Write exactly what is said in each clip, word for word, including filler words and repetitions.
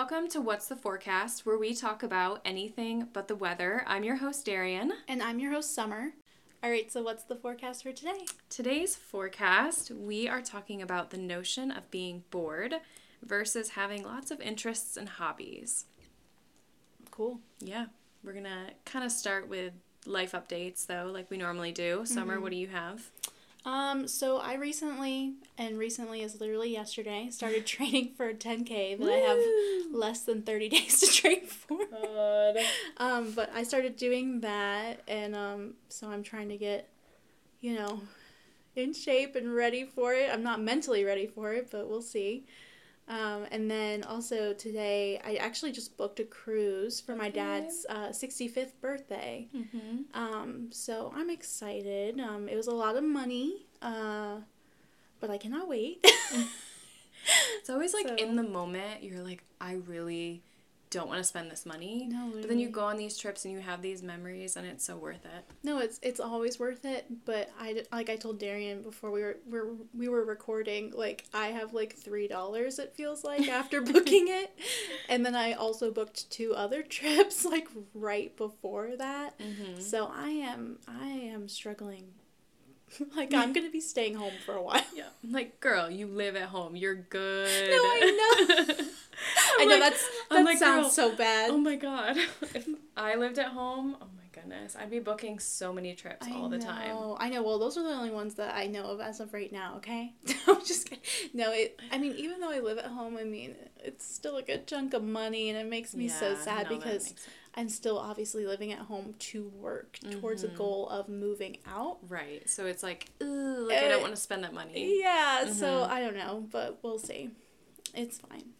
Welcome to What's the Forecast, where we talk about anything but the weather. I'm your host, Darian. And I'm your host, Summer. All right, so what's the forecast for today? Today's forecast, we are talking about the notion of being bored versus having lots of interests and hobbies. Cool. Yeah. We're going to kind of start with life updates, though, like we normally do. Summer, mm-hmm. What do you have? Um, so I recently, and recently is literally yesterday, started training for a ten K that Woo! I have less than thirty days to train for. God. um, but I started doing that, and um, so I'm trying to get, you know, in shape and ready for it. I'm not mentally ready for it, but we'll see. Um, and then also today, I actually just booked a cruise for okay. my dad's uh, sixty-fifth birthday. Mm-hmm. Um, so I'm excited. Um, it was a lot of money, uh, but I cannot wait. It's always like so, in the moment, you're like, I really don't want to spend this money. No, literally. But then you go on these trips and you have these memories, and it's so worth it. No, it's it's always worth it. But I like I told Darian before we were we were, we were recording, like I have like three dollars it feels like after booking it, and then I also booked two other trips like right before that. Mm-hmm. So I am I am struggling. Like, I'm going to be staying home for a while. Yeah. Like, girl, you live at home. You're good. No, I know. I like, know, that's, that like, sounds girl, so bad. Oh, my God. If I lived at home, oh, my goodness. I'd be booking so many trips I all the know. time. I know. Well, those are the only ones that I know of as of right now, okay? I'm just kidding. No, it, I mean, even though I live at home, I mean, it's still a good chunk of money, and it makes me yeah, so sad no, because I'm still obviously living at home to work towards mm-hmm. a goal of moving out. Right. So it's like, ooh, like uh, I don't want to spend that money. Yeah. Mm-hmm. So I don't know, but we'll see. It's fine.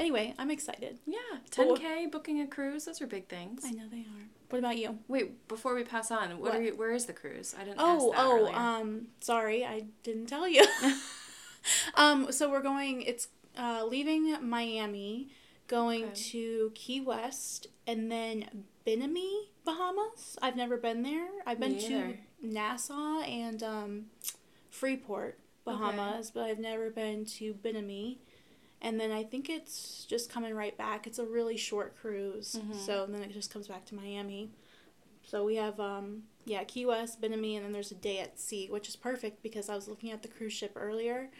Anyway, I'm excited. Yeah. ten K, booking a cruise, those are big things. I know they are. What about you? Wait, before we pass on, what, what? Are you, where is the cruise? I didn't oh, ask that Oh, oh, um, sorry. I didn't tell you. um, so we're going, it's uh, leaving Miami, going okay. to Key West, and then Benami, Bahamas. I've never been there. I've been to Nassau and um, Freeport, Bahamas, okay. but I've never been to Benami. And then I think it's just coming right back. It's a really short cruise, mm-hmm. so and then it just comes back to Miami. So we have, um, yeah, Key West, Benami, and then there's a day at sea, which is perfect because I was looking at the cruise ship earlier,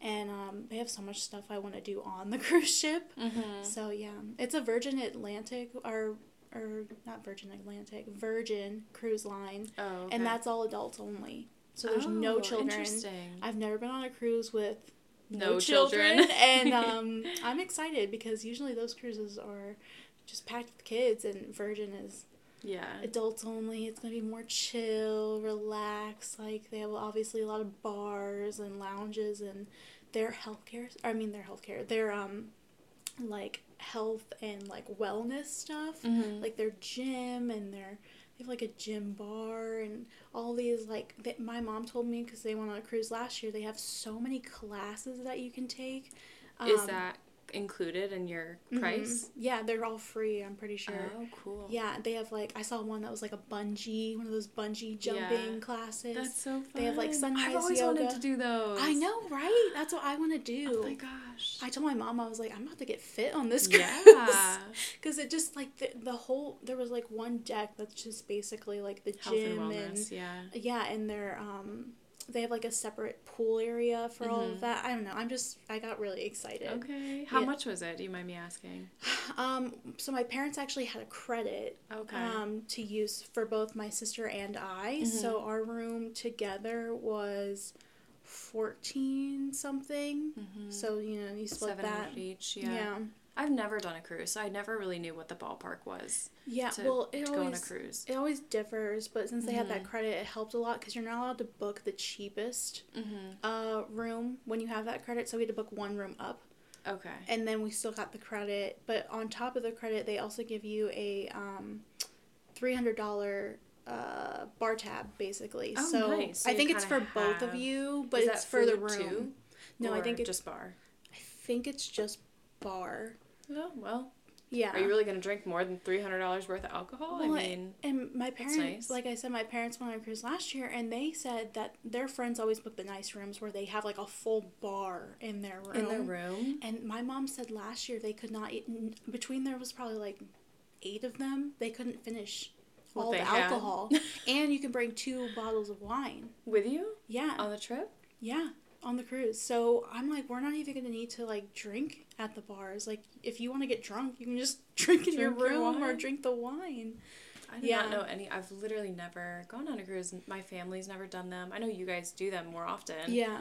and um, they have so much stuff I want to do on the cruise ship. Mm-hmm. So, yeah. It's a Virgin Atlantic, or, or not Virgin Atlantic, Virgin Cruise Line. Oh, okay. And that's all adults only. So there's oh, no children. Interesting. I've never been on a cruise with no, no children. children. And um, I'm excited because usually those cruises are just packed with kids, and Virgin is... Yeah. Adults only. It's going to be more chill, relaxed. Like, they have obviously a lot of bars and lounges, and their healthcare, I mean their healthcare, their, um, like, health and, like, wellness stuff. Mm-hmm. Like, their gym and their, they have, like, a gym bar and all these, like, they, my mom told me because they went on a cruise last year, they have so many classes that you can take. Um, Is that included in your price? Mm-hmm. Yeah, they're all free, I'm pretty sure. Oh, cool. Yeah, they have, like, I saw one that was, like, a bungee, one of those bungee jumping yeah. classes. That's so fun. They have, like, sunrise yoga. I've always yoga. wanted to do those. I know, right? That's what I want to do. Oh, my gosh. I told my mom, I was like, I'm about to get fit on this cruise. Yeah. Because it just, like, the, the whole, there was, like, one deck that's just basically, like, the gym. Health and wellness, and, yeah. Yeah, and their, um... they have, like, a separate pool area for mm-hmm. all of that. I don't know. I'm just... I got really excited. Okay. How yeah. much was it? Do you mind me asking? Um, so my parents actually had a credit okay. um, to use for both my sister and I. Mm-hmm. So our room together was fourteen-something. Mm-hmm. So, you know, you split Seven that. Seven each, yeah. Yeah. I've never done a cruise, so I never really knew what the ballpark was. Yeah, to, well, it to always go on a cruise. It always differs, but since they mm-hmm. had that credit, it helped a lot because you're not allowed to book the cheapest mm-hmm. uh, room when you have that credit. So we had to book one room up. Okay. And then we still got the credit, but on top of the credit, they also give you a um, three hundred dollars uh, bar tab, basically. Oh, so nice. So I think it's for have... both of you, but Is it's for the room. Too? No, I think it's just bar. I think it's just bar. Oh, well. Yeah. Are you really going to drink more than three hundred dollars worth of alcohol? Well, I mean, and my parents, nice. like I said, my parents went on a cruise last year, and they said that their friends always book the nice rooms where they have, like, a full bar in their room. In their room. And my mom said last year they could not eat, between there was probably, like, eight of them, they couldn't finish all the alcohol. And you can bring two bottles of wine. With you? Yeah. On the trip? Yeah. On the cruise. So I'm like, we're not even gonna need to like drink at the bars. Like, if you want to get drunk, you can just drink in drink your room your or drink the wine. I do yeah. not know any. I've literally never gone on a cruise. My family's never done them. I know you guys do them more often. Yeah,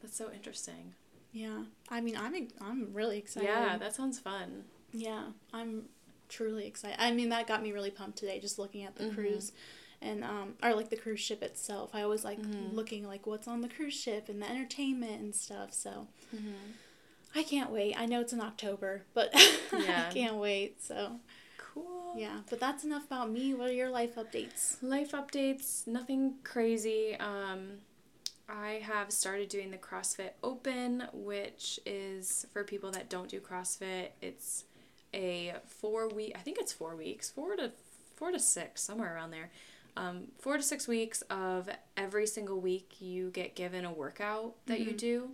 that's so interesting. Yeah, I mean, I'm I'm really excited. Yeah, that sounds fun. Yeah, I'm truly excited. I mean, that got me really pumped today. Just looking at the mm-hmm. cruise. And, um, or, like, the cruise ship itself. I always like mm-hmm. looking, like, what's on the cruise ship and the entertainment and stuff, so. Mm-hmm. I can't wait. I know it's in October, but yeah. I can't wait, so. Cool. Yeah, but that's enough about me. What are your life updates? Life updates, nothing crazy. Um, I have started doing the CrossFit Open, which is, for people that don't do CrossFit, it's a four-week, I think it's four weeks, four to four to six, somewhere around there. Um, four to six weeks of every single week you get given a workout that mm-hmm. you do,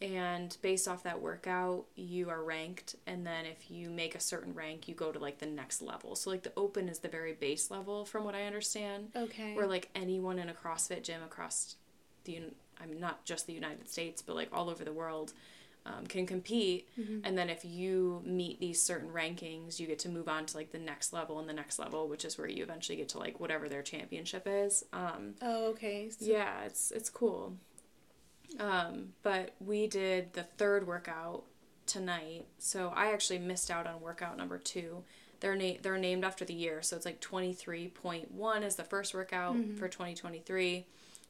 and based off that workout you are ranked, and then if you make a certain rank you go to like the next level. So like the Open is the very base level from what I understand. Okay. Where like anyone in a CrossFit gym across the, I mean not just the United States, but like all over the world um, can compete, mm-hmm. and then if you meet these certain rankings, you get to move on to, like, the next level and the next level, which is where you eventually get to, like, whatever their championship is. Um, oh, okay. So- yeah, it's it's cool. Um, but we did the third workout tonight, so I actually missed out on workout number two. They're, na- they're named after the year, so it's, like, twenty-three point one is the first workout mm-hmm. for twenty twenty-three.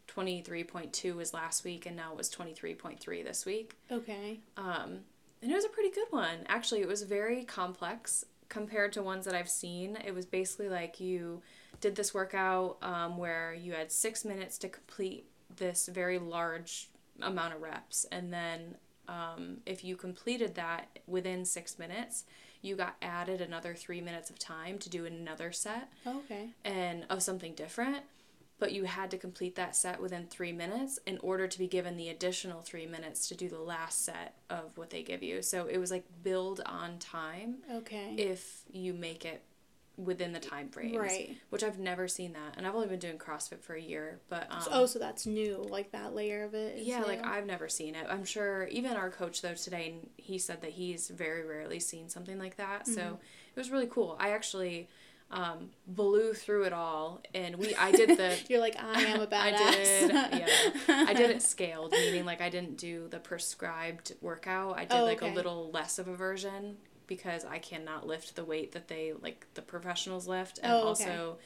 twenty-three point two was last week, and now it was twenty-three point three this week. Okay. Um, and it was a pretty good one. Actually, it was very complex compared to ones that I've seen. It was basically like you did this workout um, where you had six minutes to complete this very large amount of reps. And then um, if you completed that within six minutes, you got added another three minutes of time to do another set. Okay. And of something different. But you had to complete that set within three minutes in order to be given the additional three minutes to do the last set of what they give you. So it was like build on time. Okay. If you make it within the time frames. Right. Which I've never seen that. And I've only been doing CrossFit for a year. But um, oh, so that's new. Like that layer of it is yeah, new. Like I've never seen it. I'm sure even our coach though today, he said that he's very rarely seen something like that. Mm-hmm. So it was really cool. I actually... Um, blew through it all, and we, I did the... You're like, I am a badass. I did, yeah. I did it scaled, meaning, like, I didn't do the prescribed workout. I did, oh, like, okay. a little less of a version, because I cannot lift the weight that they, like, the professionals lift, and oh, okay. also...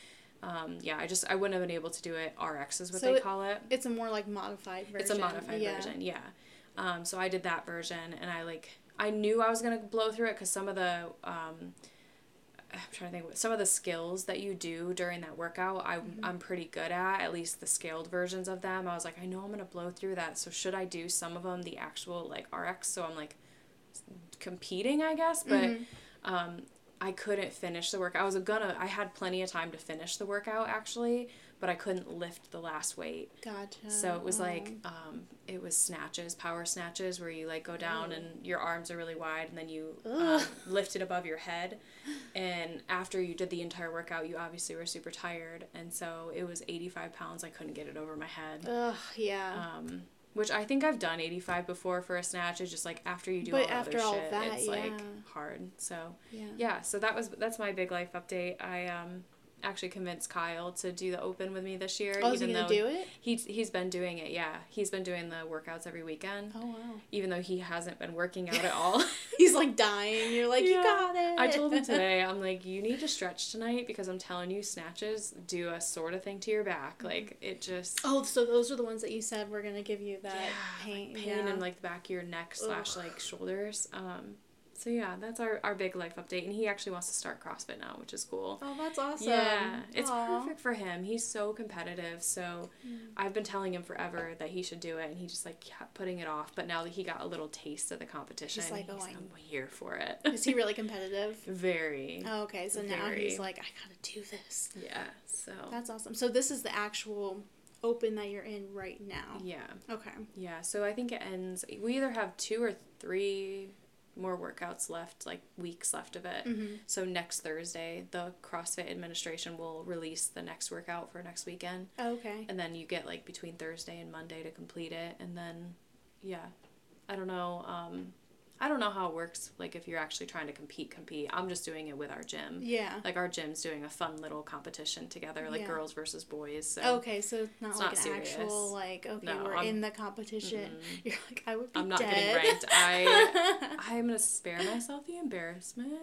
Um, yeah, I just, I wouldn't have been able to do it. R X is what so they it, call it. It's a more, like, modified version. It's a modified yeah. version, yeah. Um, so I did that version, and I, like, I knew I was going to blow through it, because some of the, um... I'm trying to think what some of the skills that you do during that workout, I, mm-hmm. I'm pretty good at, at least the scaled versions of them. I was like, I know I'm going to blow through that. So should I do some of them, the actual like R X? So I'm like competing, I guess, but mm-hmm. um, I couldn't finish the workout. I was going to, I had plenty of time to finish the workout actually, but I couldn't lift the last weight. Gotcha. So it was like, um, it was snatches, power snatches where you like go down oh. and your arms are really wide and then you um, lift it above your head. And after you did the entire workout, you obviously were super tired. And so it was eighty-five pounds. I couldn't get it over my head. Ugh, yeah. Um, which I think I've done eighty-five before for a snatch. It's just like after you do but all the other all shit, that, it's yeah. like hard. So yeah. yeah, so that was, that's my big life update. I um, actually convinced Kyle to do the Open with me this year. Oh, is he going to do it? He's, he's been doing it, yeah. He's been doing the workouts every weekend. Oh, wow. Even though he hasn't been working out at all. He's like dying. You're like, yeah. you got it. I told him today, I'm like, you need to stretch tonight because I'm telling you, snatches do a sort of thing to your back. Mm-hmm. Like, it just... Oh, so those are the ones that you said were going to give you that yeah, pain. Like pain yeah. in, like, the back of your neck slash, Ugh. like, shoulders. Um, So yeah, that's our, our big life update. And he actually wants to start CrossFit now, which is cool. Oh, that's awesome. Yeah. Aww. It's perfect for him. He's so competitive. So mm. I've been telling him forever that he should do it. And he just like kept putting it off. But now that he got a little taste of the competition, he's like, oh, he's like, I'm here for it. Is he really competitive? Very. Oh, okay. So now very. He's like, I gotta do this. Yeah. So. That's awesome. So this is the actual Open that you're in right now. Yeah. Okay. Yeah. So I think it ends, we either have two or three more workouts left, like weeks left of it. Mm-hmm. So next Thursday, the CrossFit administration will release the next workout for next weekend. Oh, okay. And then you get like between Thursday and Monday to complete it. And then, yeah, I don't know. Um, I don't know how it works, like, if you're actually trying to compete, compete. I'm just doing it with our gym. Yeah. Like, our gym's doing a fun little competition together, like, yeah. girls versus boys. So okay, so it's not, it's like, not an serious. Actual, like, okay, no, we're I'm, in the competition. Mm-hmm. You're like, I would be dead. I'm not dead. Getting ranked. I, I'm going to spare myself the embarrassment.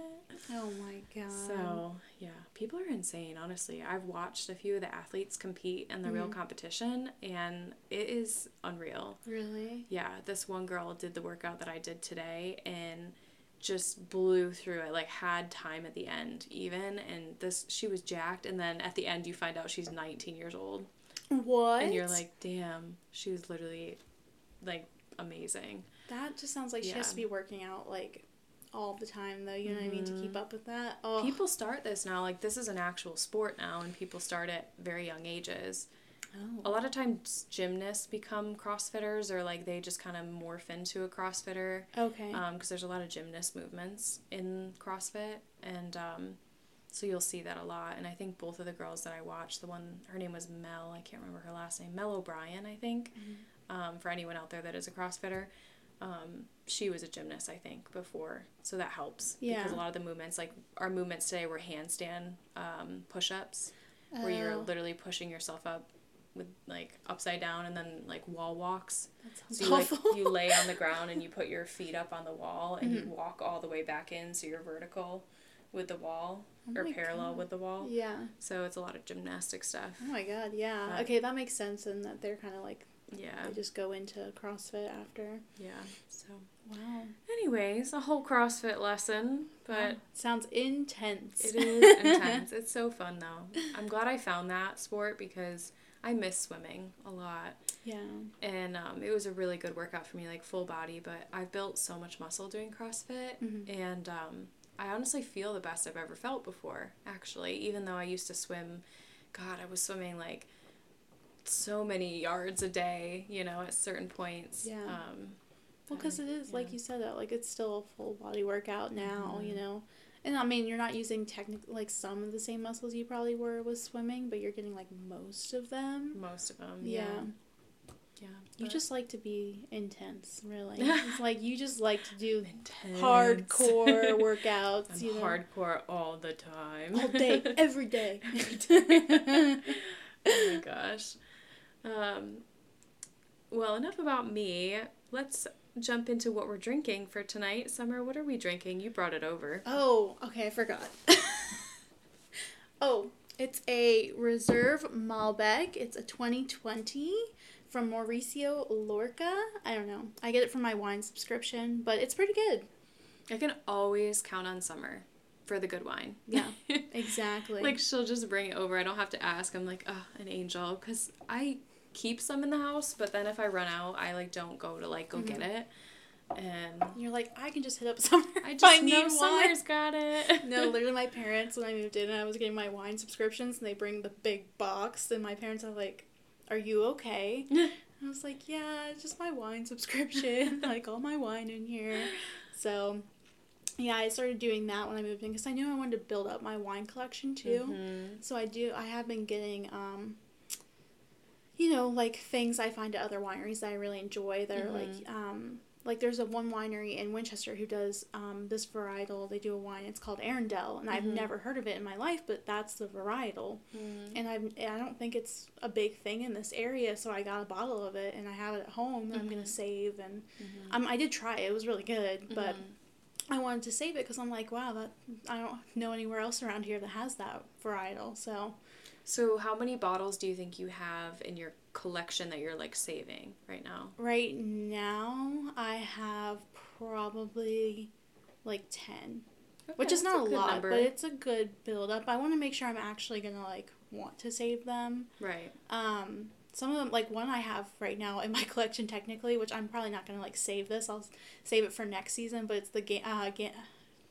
Oh, my God. So, yeah. People are insane, honestly. I've watched a few of the athletes compete in the mm-hmm. real competition, and it is unreal. Really? Yeah. This one girl did the workout that I did today, and just blew through it, like had time at the end even, and this she was jacked, and then at the end you find out she's nineteen years old. What? And you're like, damn, she was literally like amazing. That just sounds like yeah. she has to be working out like all the time though, you know mm-hmm. what I mean, to keep up with that. Oh. People start this now, like this is an actual sport now, and people start at very young ages. Oh. A lot of times gymnasts become CrossFitters, or like they just kind of morph into a CrossFitter. Okay. Um, because there's a lot of gymnast movements in CrossFit, and um, so you'll see that a lot. And I think both of the girls that I watched, the one, her name was Mel, I can't remember her last name, Mel O'Brien, I think, mm-hmm. um, for anyone out there that is a CrossFitter, um, she was a gymnast, I think, before, so that helps. Yeah. Because a lot of the movements, like our movements today were handstand um, push-ups, oh. where you're literally pushing yourself up with like upside down, and then like wall walks. That sounds awful. So you like you lay on the ground and you put your feet up on the wall and mm-hmm. you walk all the way back in, so you're vertical with the wall oh or parallel God. With the wall. Yeah. So it's a lot of gymnastic stuff. Oh my God, yeah. But, okay, that makes sense, and that they're kind of like yeah. they just go into CrossFit after. Yeah. So wow. Anyways, a whole CrossFit lesson, but wow. sounds intense. It is intense. It's so fun though. I'm glad I found that sport because I miss swimming a lot. Yeah. And um, it was a really good workout for me, like full body, but I've built so much muscle doing CrossFit, mm-hmm. and um, I honestly feel the best I've ever felt before, actually, even though I used to swim, God, I was swimming like so many yards a day, you know, at certain points. Yeah. Um, well, because it is, yeah. like you said, that like it's still a full body workout now, mm-hmm. you know. And, I mean, you're not using, technic- like, some of the same muscles you probably were with swimming, but you're getting, like, most of them. Most of them, yeah. Yeah. yeah you just like to be intense, really. It's like you just like to do intense. Hardcore workouts. I'm you know? Hardcore all the time. All day, every day. Every day. Oh, my gosh. Um, well, enough about me. Let's jump into what we're drinking for tonight. Summer, what are we drinking? You brought it over. Oh, okay, I forgot. Oh, it's a Reserve Malbec. It's a twenty twenty from Mauricio Lorca. I don't know. I get it from my wine subscription, but it's pretty good. I can always count on Summer for the good wine. Yeah, exactly. Like, she'll just bring it over. I don't have to ask. I'm like, oh, an angel, because I keep some in the house, but then if I run out, I like don't go to like go mm-hmm. get it, and you're like, I can just hit up Summer. I just I know Summer's got it. No, literally, my parents, when I moved in and I was getting my wine subscriptions, and they bring the big box, and my parents are like, are you okay? And I was like, yeah, it's just my wine subscription, like all my wine in here. So yeah, I started doing that when I moved in because I knew I wanted to build up my wine collection too. Mm-hmm. So I do. I have been getting um. you know, like, things I find at other wineries that I really enjoy. They're, mm-hmm. like, um, like, there's a one winery in Winchester who does um, this varietal. They do a wine. It's called Arendelle, and mm-hmm. I've never heard of it in my life, but that's the varietal. Mm-hmm. And I'm, I don't think it's a big thing in this area, so I got a bottle of it, and I have it at home, and mm-hmm. I'm going to save. And mm-hmm. um, I did try it. It was really good, mm-hmm. but I wanted to save it because I'm like, wow, that I don't know anywhere else around here that has that varietal, so... So how many bottles do you think you have in your collection that you're, like, saving right now? Right now, I have probably like ten. Okay, which is not a, a lot, number. But it's a good build up. I want to make sure I'm actually going to like want to save them. Right. Um, some of them, like one I have right now in my collection technically, which I'm probably not going to like save this. I'll save it for next season, but it's the game, uh, ga-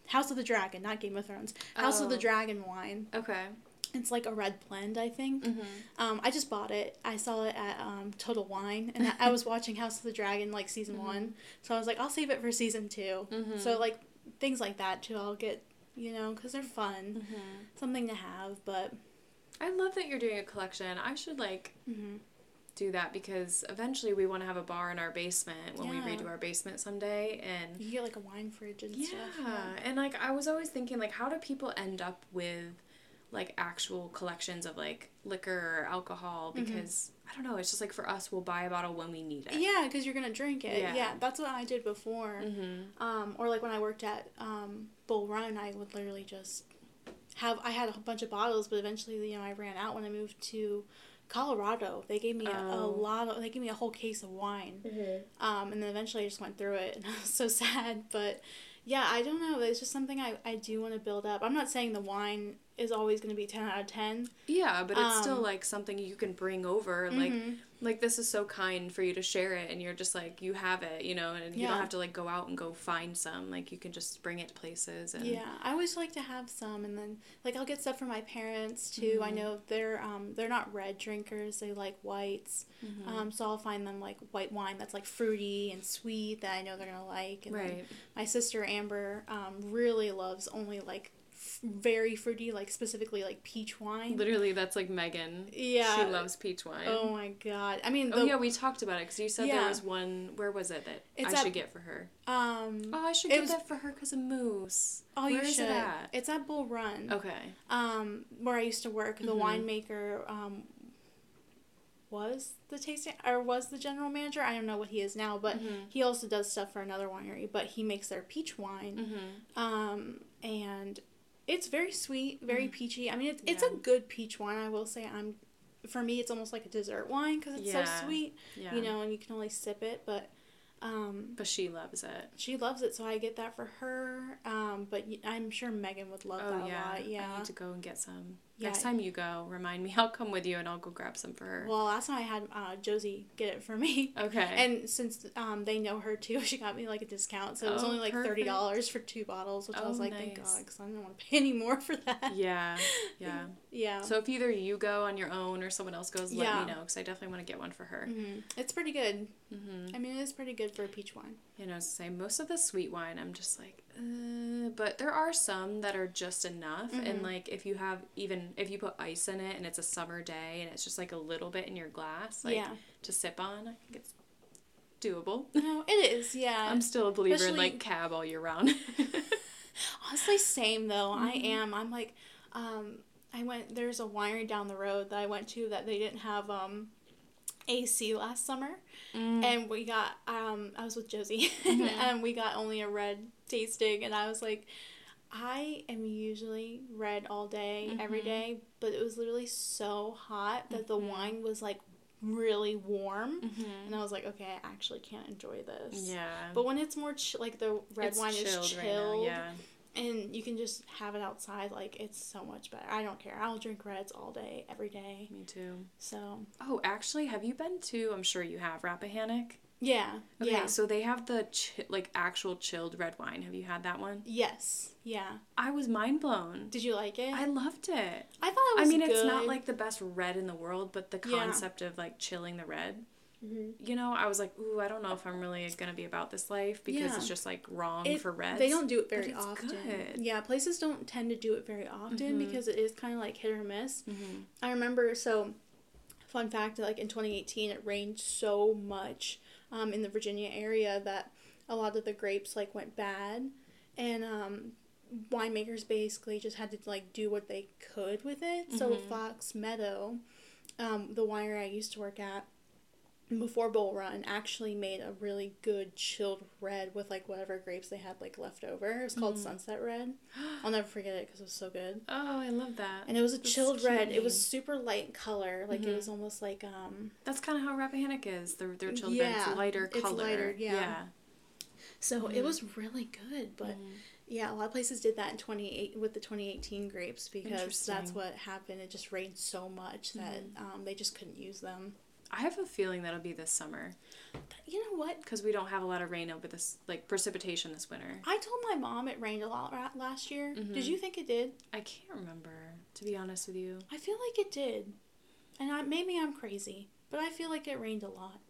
House of the Dragon, not Game of Thrones. House oh. of the Dragon wine. Okay. It's like a red blend, I think. Mm-hmm. Um, I just bought it. I saw it at um, Total Wine, and I was watching House of the Dragon, like, season mm-hmm. one. So I was like, I'll save it for season two. Mm-hmm. So, like, things like that, too, I'll get, you know, because they're fun. Mm-hmm. Something to have, but... I love that you're doing a collection. I should, like, mm-hmm. do that, because eventually we want to have a bar in our basement when yeah. we redo our basement someday, and... You get, like, a wine fridge and yeah. stuff. Yeah, and, like, I was always thinking, like, how do people end up with... like actual collections of like liquor or alcohol, because mm-hmm. I don't know, it's just like for us, we'll buy a bottle when we need it. Yeah, because you're gonna drink it. Yeah. yeah, that's what I did before. Mm-hmm. Um, or like when I worked at um Bull Run, I would literally just have I had a bunch of bottles, but eventually, you know, I ran out when I moved to Colorado. They gave me a, oh. a lot of, they gave me a whole case of wine. Mm-hmm. Um, and then eventually I just went through it, and I was so sad, but. Yeah, I don't know. It's just something I, I do want to build up. I'm not saying the wine is always going to be ten out of ten. Yeah, but it's um, still, like, something you can bring over. Mm-hmm. Like, like this is so kind for you to share it, and you're just, like, you have it, you know, and you yeah. don't have to, like, go out and go find some. Like, you can just bring it to places. And... Yeah, I always like to have some, and then, like, I'll get stuff from my parents, too. Mm-hmm. I know they're um they're not red drinkers. They like whites. Mm-hmm. Um, so I'll find them, like, white wine that's, like, fruity and sweet that I know they're going to like. And right. My sister, Amber, Amber um, really loves only like f- very fruity, like specifically like peach wine. Literally, that's like Megan. Yeah, she loves peach wine. Oh my god! I mean, the, oh yeah, we talked about it because you said yeah. there was one. Where was it that it's I at, should get for her? Um, oh, I should get was, that for her because of Moose. Oh, where you is should. It at? It's at Bull Run. Okay. Um, where I used to work, the mm-hmm. winemaker um was the tasting or was the general manager. I don't know what he is now, but mm-hmm. he also does stuff for another winery, but he makes their peach wine. Mm-hmm. Um, and it's very sweet, very mm-hmm. peachy. I mean, it's yeah. it's a good peach wine. I will say I'm, for me, it's almost like a dessert wine because it's yeah. so sweet, yeah. you know, and you can only sip it, but Um, but she loves it. She loves it, so I get that for her. Um, but I'm sure Megan would love oh, that yeah. a lot. Yeah, I need to go and get some. Yeah. Next time you go, remind me. I'll come with you, and I'll go grab some for her. Well, last time I had uh, Josie get it for me. Okay. And since um, they know her, too, she got me, like, a discount. So it was oh, only, like, perfect. thirty dollars for two bottles, which oh, I was like, nice. Thank God, because I didn't want to pay any more for that. Yeah, yeah. yeah. So if either you go on your own or someone else goes, yeah. let me know, because I definitely want to get one for her. Mm-hmm. It's pretty good. Mm-hmm. I mean, it is pretty good for a peach wine. You know, I was saying, most of the sweet wine, I'm just like, uh, but there are some that are just enough. Mm-hmm. And, like, if you have even, if you put ice in it and it's a summer day and it's just, like, a little bit in your glass, like, yeah. to sip on, I think it's doable. No, it is, yeah. I'm still a believer Especially... in, like, cab all year round. Honestly, same, though. Mm-hmm. I am. I'm, like, um, I went, there's a winery down the road that I went to that they didn't have, um, A C last summer mm. and we got um I was with Josie mm-hmm. and we got only a red tasting, and I was like, I am usually red all day mm-hmm. every day, but it was literally so hot that mm-hmm. the wine was like really warm mm-hmm. and I was like, okay, I actually can't enjoy this. Yeah, but when it's more ch- like the red it's wine chilled is chilled right now, yeah. and you can just have it outside, like, it's so much better. I don't care. I'll drink reds all day, every day. Me too. So. Oh, actually, have you been to, I'm sure you have, Rappahannock? Yeah. Okay, yeah. So they have the, chi- like, actual chilled red wine. Have you had that one? Yes. Yeah. I was mind blown. Did you like it? I loved it. I thought it was good. I mean, good. It's not, like, the best red in the world, but the concept yeah. of, like, chilling the red. Mm-hmm. You know, I was like, ooh, I don't know if I'm really going to be about this life because yeah. it's just, like, wrong it, for reds. They don't do it very often. Good. Yeah, places don't tend to do it very often mm-hmm. because it is kind of, like, hit or miss. Mm-hmm. I remember, so, fun fact, like, in twenty eighteen, it rained so much um, in the Virginia area that a lot of the grapes, like, went bad. And um, winemakers basically just had to, like, do what they could with it. Mm-hmm. So, Fox Meadow, um, the winery I used to work at, before Bull Run, actually made a really good chilled red with, like, whatever grapes they had, like, left over. It was called mm. Sunset Red. I'll never forget it because it was so good. Oh, I love that. And it was a That's chilled chilling. red. It was super light in color. Like, mm-hmm. it was almost like, um... That's kind of how Rappahannock is. Their, their chilled yeah, red's lighter color. It's lighter, yeah. yeah. So, mm-hmm. it was really good, but... Mm-hmm. Yeah, a lot of places did that in twenty eight with the twenty eighteen grapes, because that's what happened. It just rained so much that mm-hmm. um, they just couldn't use them. I have a feeling that'll be this summer. You know what? Because we don't have a lot of rain over this, like, precipitation this winter. I told my mom it rained a lot last year. Mm-hmm. Did you think it did? I can't remember, to be honest with you. I feel like it did. And I, maybe I'm crazy, but I feel like it rained a lot.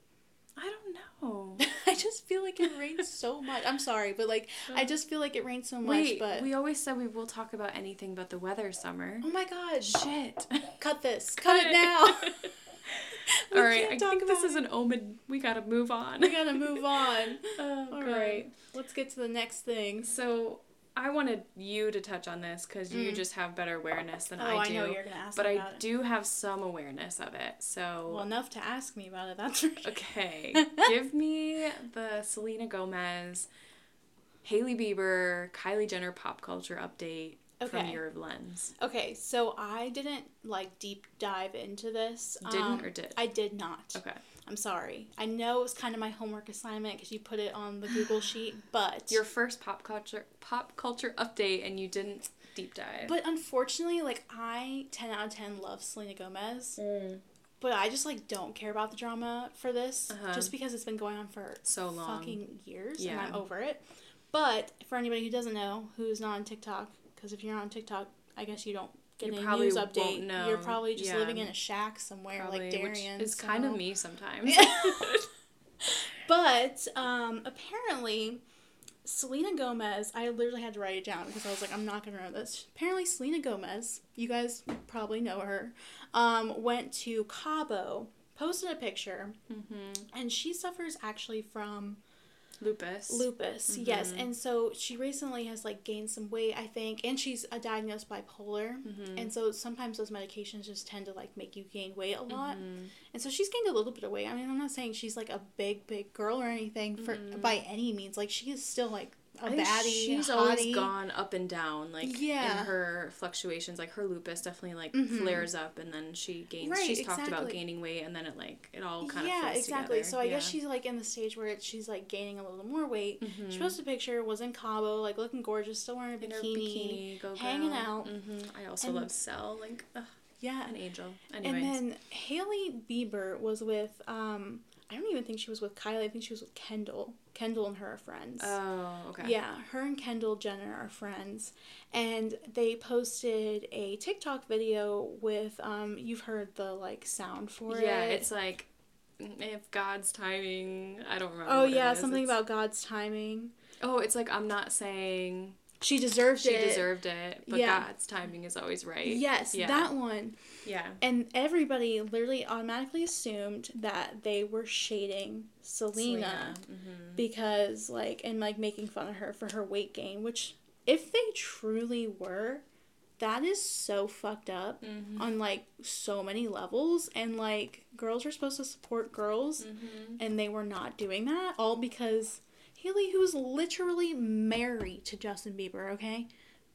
I don't know. I just feel like it rained so much. I'm sorry, but, like, I just feel like it rained so much. Wait, but we always said we will talk about anything but the weather, Summer. Oh, my God. Shit. Cut this. Cut, Cut it now. All right, I think this is an omen. We gotta move on. We gotta move on. Oh, all God. Right, let's get to the next thing. So I wanted you to touch on this because mm. you just have better awareness than oh, I do. I know you're gonna ask. But me about I it. do have some awareness of it. So well, enough to ask me about it. That's right. Okay. Give me the Selena Gomez, Hailey Bieber, Kylie Jenner pop culture update. Okay. From your lens. Okay, so I didn't, like, deep dive into this. Didn't um, or did? I did not. Okay. I'm sorry. I know it was kind of my homework assignment because you put it on the Google sheet, but... Your first pop culture pop culture update, and you didn't deep dive. But unfortunately, like, I, ten out of ten, love Selena Gomez. Mm. But I just, like, don't care about the drama for this, uh-huh. just because it's been going on for so long. Fucking years, yeah. and I'm over it. But for anybody who doesn't know, who's not on TikTok... Because if you're on TikTok, I guess you don't get you any news update. Know. You're probably just yeah. living in a shack somewhere, probably, like Darian. It's so. kind of me sometimes. But um, apparently, Selena Gomez, I literally had to write it down because I was like, I'm not going to remember this. Apparently, Selena Gomez, you guys probably know her, um, went to Cabo, posted a picture, mm-hmm. and she suffers actually from... Lupus. Lupus, mm-hmm. yes. And so she recently has, like, gained some weight, I think. And she's uh, diagnosed bipolar. Mm-hmm. And so sometimes those medications just tend to, like, make you gain weight a lot. Mm-hmm. And so she's gained a little bit of weight. I mean, I'm not saying she's, like, a big, big girl or anything for mm-hmm. by any means. Like, she is still, like, a I baddie. She's hottie. Always gone up and down, like, yeah. in her fluctuations. Like, her lupus definitely, like, mm-hmm. flares up, and then she gains. Right, she's exactly. talked about gaining weight, and then it, like, it all kind yeah, of fits exactly. together. Yeah, exactly. So I yeah. guess she's, like, in the stage where it, she's, like, gaining a little more weight. Mm-hmm. She posted a picture, was in Cabo, like, looking gorgeous, still wearing a bikini, bikini go hanging out. Mm-hmm. I also and, love Sel, like, ugh, yeah, an angel. Anyways. And then Hailey Bieber was with, um... I don't even think she was with Kylie. I think she was with Kendall. Kendall and her are friends. Oh, okay. Yeah, her and Kendall Jenner are friends. And they posted a TikTok video with, um, you've heard the, like, sound for yeah, it. Yeah, it's like, if God's timing, I don't remember. Oh, yeah, something it's... about God's timing. Oh, it's like, I'm not saying... She deserved she it. She deserved it. But yeah. God's timing is always right. Yes, yeah. that one. Yeah. And everybody literally automatically assumed that they were shading Selena, Selena. Mm-hmm. because, like, and, like, making fun of her for her weight gain, which, if they truly were, that is so fucked up mm-hmm. on, like, so many levels. And, like, girls are supposed to support girls, mm-hmm. and they were not doing that, all because... Hailey, who's literally married to Justin Bieber, okay?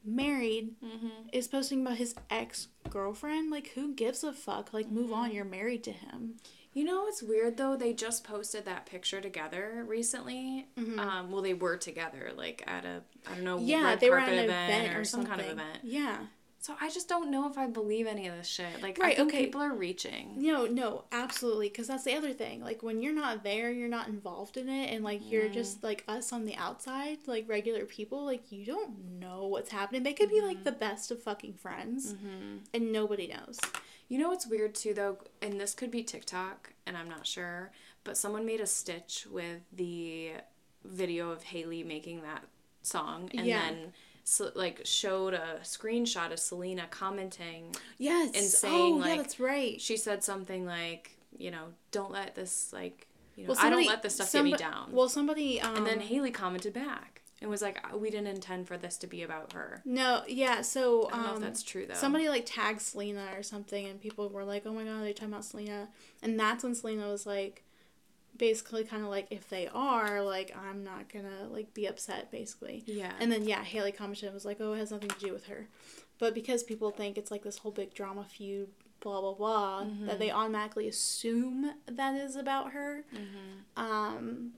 Married, mm-hmm. is posting about his ex-girlfriend. Like, who gives a fuck? Like, move mm-hmm. on. You're married to him. You know what's weird, though? They just posted that picture together recently. Mm-hmm. Um, well, they were together, like, at a, I don't know, yeah, red they carpet were at an event, event or, or some kind of event. Yeah. So I just don't know if I believe any of this shit. Like, right, I think okay. people are reaching. No, no, absolutely. Because that's the other thing. Like, when you're not there, you're not involved in it. And, like, yeah. you're just, like, us on the outside, like, regular people. Like, you don't know what's happening. They could mm-hmm. be, like, the best of fucking friends. Mm-hmm. And nobody knows. You know what's weird, too, though? And this could be TikTok, and I'm not sure. But someone made a stitch with the video of Hailey making that song. And yeah. then... So, like, showed a screenshot of Selena commenting. Yes. And saying, oh, like, yeah, that's right. She said something like, you know, don't let this, like, you know, well, somebody, I don't let this stuff somebody, get me down. Well, somebody... Um, and then Hailey commented back and was like, we didn't intend for this to be about her. No, yeah, so... I don't um, know if that's true, though. Somebody, like, tagged Selena or something, and people were like, oh, my God, are they talking about Selena? And that's when Selena was like, basically kind of like, if they are, like, I'm not gonna, like, be upset, basically. Yeah. And then, yeah, Hailey commented and was like, oh, it has nothing to do with her. But because people think it's, like, this whole big drama feud, blah, blah, blah, mm-hmm. that they automatically assume that is about her. Mm-hmm. Um,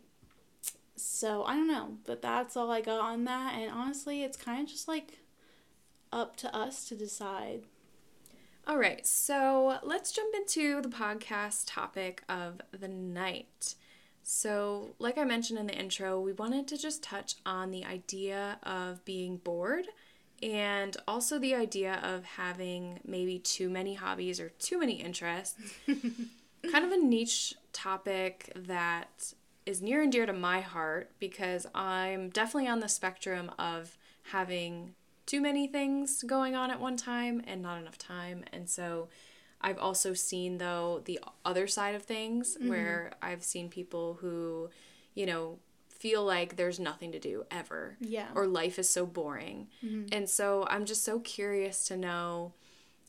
So I don't know, but that's all I got on that. And honestly, it's kind of just like up to us to decide. All right, so let's jump into the podcast topic of the night. So, like I mentioned in the intro, we wanted to just touch on the idea of being bored and also the idea of having maybe too many hobbies or too many interests. Kind of a niche topic that is near and dear to my heart because I'm definitely on the spectrum of having too many things going on at one time and not enough time. And so I've also seen, though, the other side of things, mm-hmm. where I've seen people who, you know, feel like there's nothing to do ever. Yeah. Or life is so boring. Mm-hmm. And so I'm just so curious to know,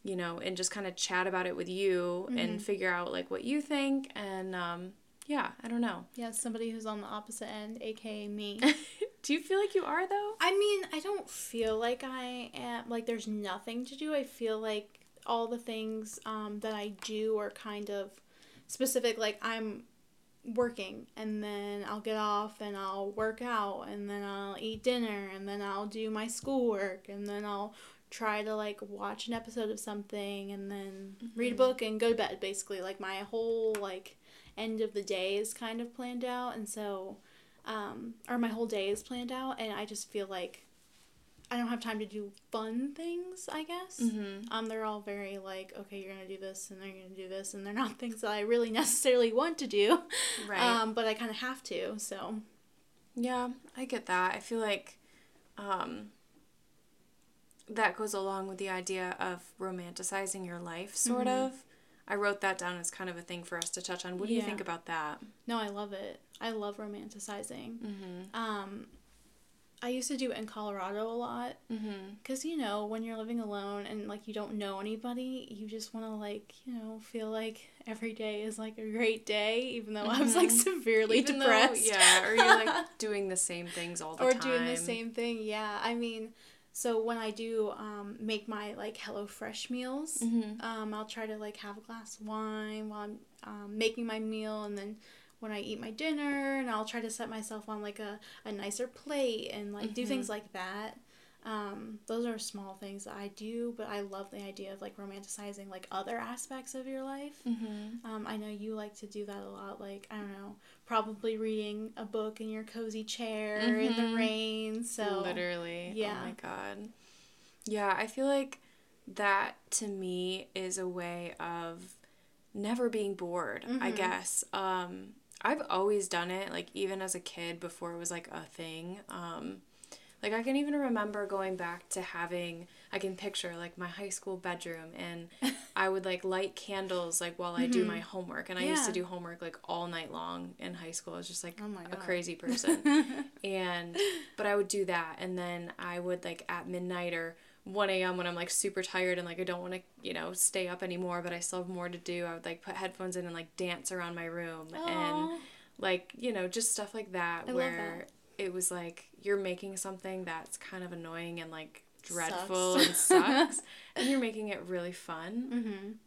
you know, and just kind of chat about it with you, mm-hmm. and figure out, like, what you think. And, um, yeah, I don't know. Yeah, somebody who's on the opposite end, a k a me. Do you feel like you are, though? I mean, I don't feel like I am. Like, there's nothing to do. I feel like all the things um, that I do are kind of specific. Like, I'm working, and then I'll get off, and I'll work out, and then I'll eat dinner, and then I'll do my schoolwork, and then I'll try to, like, watch an episode of something, and then mm-hmm. read a book and go to bed, basically. Like, my whole, like, end of the day is kind of planned out, and so... Um, or my whole day is planned out, and I just feel like I don't have time to do fun things, I guess. Mm-hmm. Um, they're all very, like, okay, you're going to do this, and then you're going to do this, and they're not things that I really necessarily want to do. Right. Um, but I kind of have to, so. Yeah, I get that. I feel like, um, that goes along with the idea of romanticizing your life, sort mm-hmm. of. I wrote that down as kind of a thing for us to touch on. What do yeah. you think about that? No, I love it. I love romanticizing. Mm-hmm. Um, I used to do it in Colorado a lot. Because, mm-hmm. you know, when you're living alone and, like, you don't know anybody, you just want to, like, you know, feel like every day is, like, a great day, even though mm-hmm. I was, like, severely even depressed. Though, yeah, or you're, like, doing the same things all the or time. Or doing the same thing, yeah. I mean... So when I do um, make my, like, HelloFresh meals, mm-hmm. um, I'll try to, like, have a glass of wine while I'm um, making my meal, and then when I eat my dinner, and I'll try to set myself on, like, a, a nicer plate and, like, mm-hmm. do things like that. Um, those are small things that I do, but I love the idea of, like, romanticizing, like, other aspects of your life. Mm-hmm. Um, I know you like to do that a lot, like, I don't know, probably reading a book in your cozy chair mm-hmm. in the rain, so... Literally. Yeah. Oh, my God. Yeah, I feel like that, to me, is a way of never being bored, mm-hmm. I guess. Um, I've always done it, like, even as a kid before it was, like, a thing, um... Like, I can even remember going back to having, I can picture, like, my high school bedroom, and I would, like, light candles, like, while I mm-hmm. do my homework. And I yeah. used to do homework, like, all night long in high school. I was just, like, oh my God, a crazy person. And, but I would do that, and then I would, like, at midnight or one a.m. when I'm, like, super tired and, like, I don't want to, you know, stay up anymore, but I still have more to do, I would, like, put headphones in and, like, dance around my room. Aww. And, like, you know, just stuff like that. I where... love that. It was, like, you're making something that's kind of annoying and, like, dreadful sucks. and sucks, and you're making it really fun.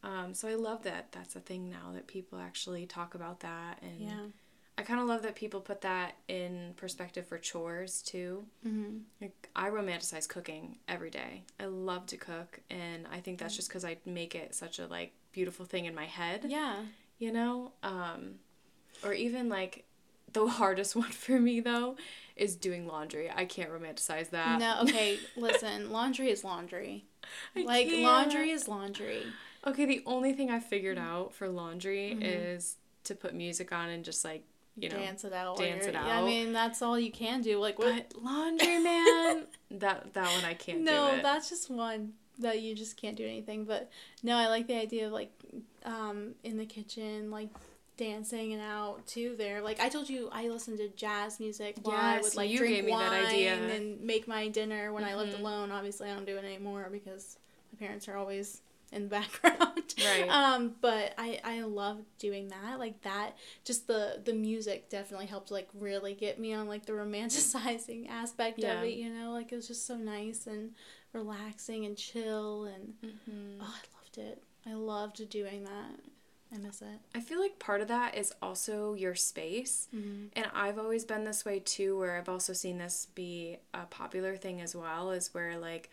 Mm-hmm. Um, so I love that that's a thing now, that people actually talk about that. And yeah. I kind of love that people put that in perspective for chores, too. Mm-hmm. Like, I romanticize cooking every day. I love to cook, and I think that's mm-hmm. just because I make it such a, like, beautiful thing in my head. Yeah. You know? Um, or even, like... The hardest one for me, though, is doing laundry. I can't romanticize that. No, okay, listen, laundry is laundry. I like, can't. Laundry is laundry. Okay, the only thing I figured out for laundry mm-hmm. is to put music on and just, like, you know. Dance it out. Dance it out. Yeah, I mean, that's all you can do. Like, what? But laundry, man. that, that one I can't no, do it. No, that's just one that you just can't do anything. But, no, I like the idea of, like, um, in the kitchen, like, dancing and out too there. Like, I told you I listened to jazz music while yes, I would, like, you drink gave me wine that idea. And make my dinner when mm-hmm. I lived alone. Obviously, I don't do it anymore because my parents are always in the background. Right. Um, but I, I love doing that. Like, that, just the, the music definitely helped, like, really get me on, like, the romanticizing aspect yeah. of it, you know? Like, it was just so nice and relaxing and chill and, mm-hmm. oh, I loved it. I loved doing that. I miss it. I feel like part of that is also your space. Mm-hmm. And I've always been this way too, where I've also seen this be a popular thing as well, is where like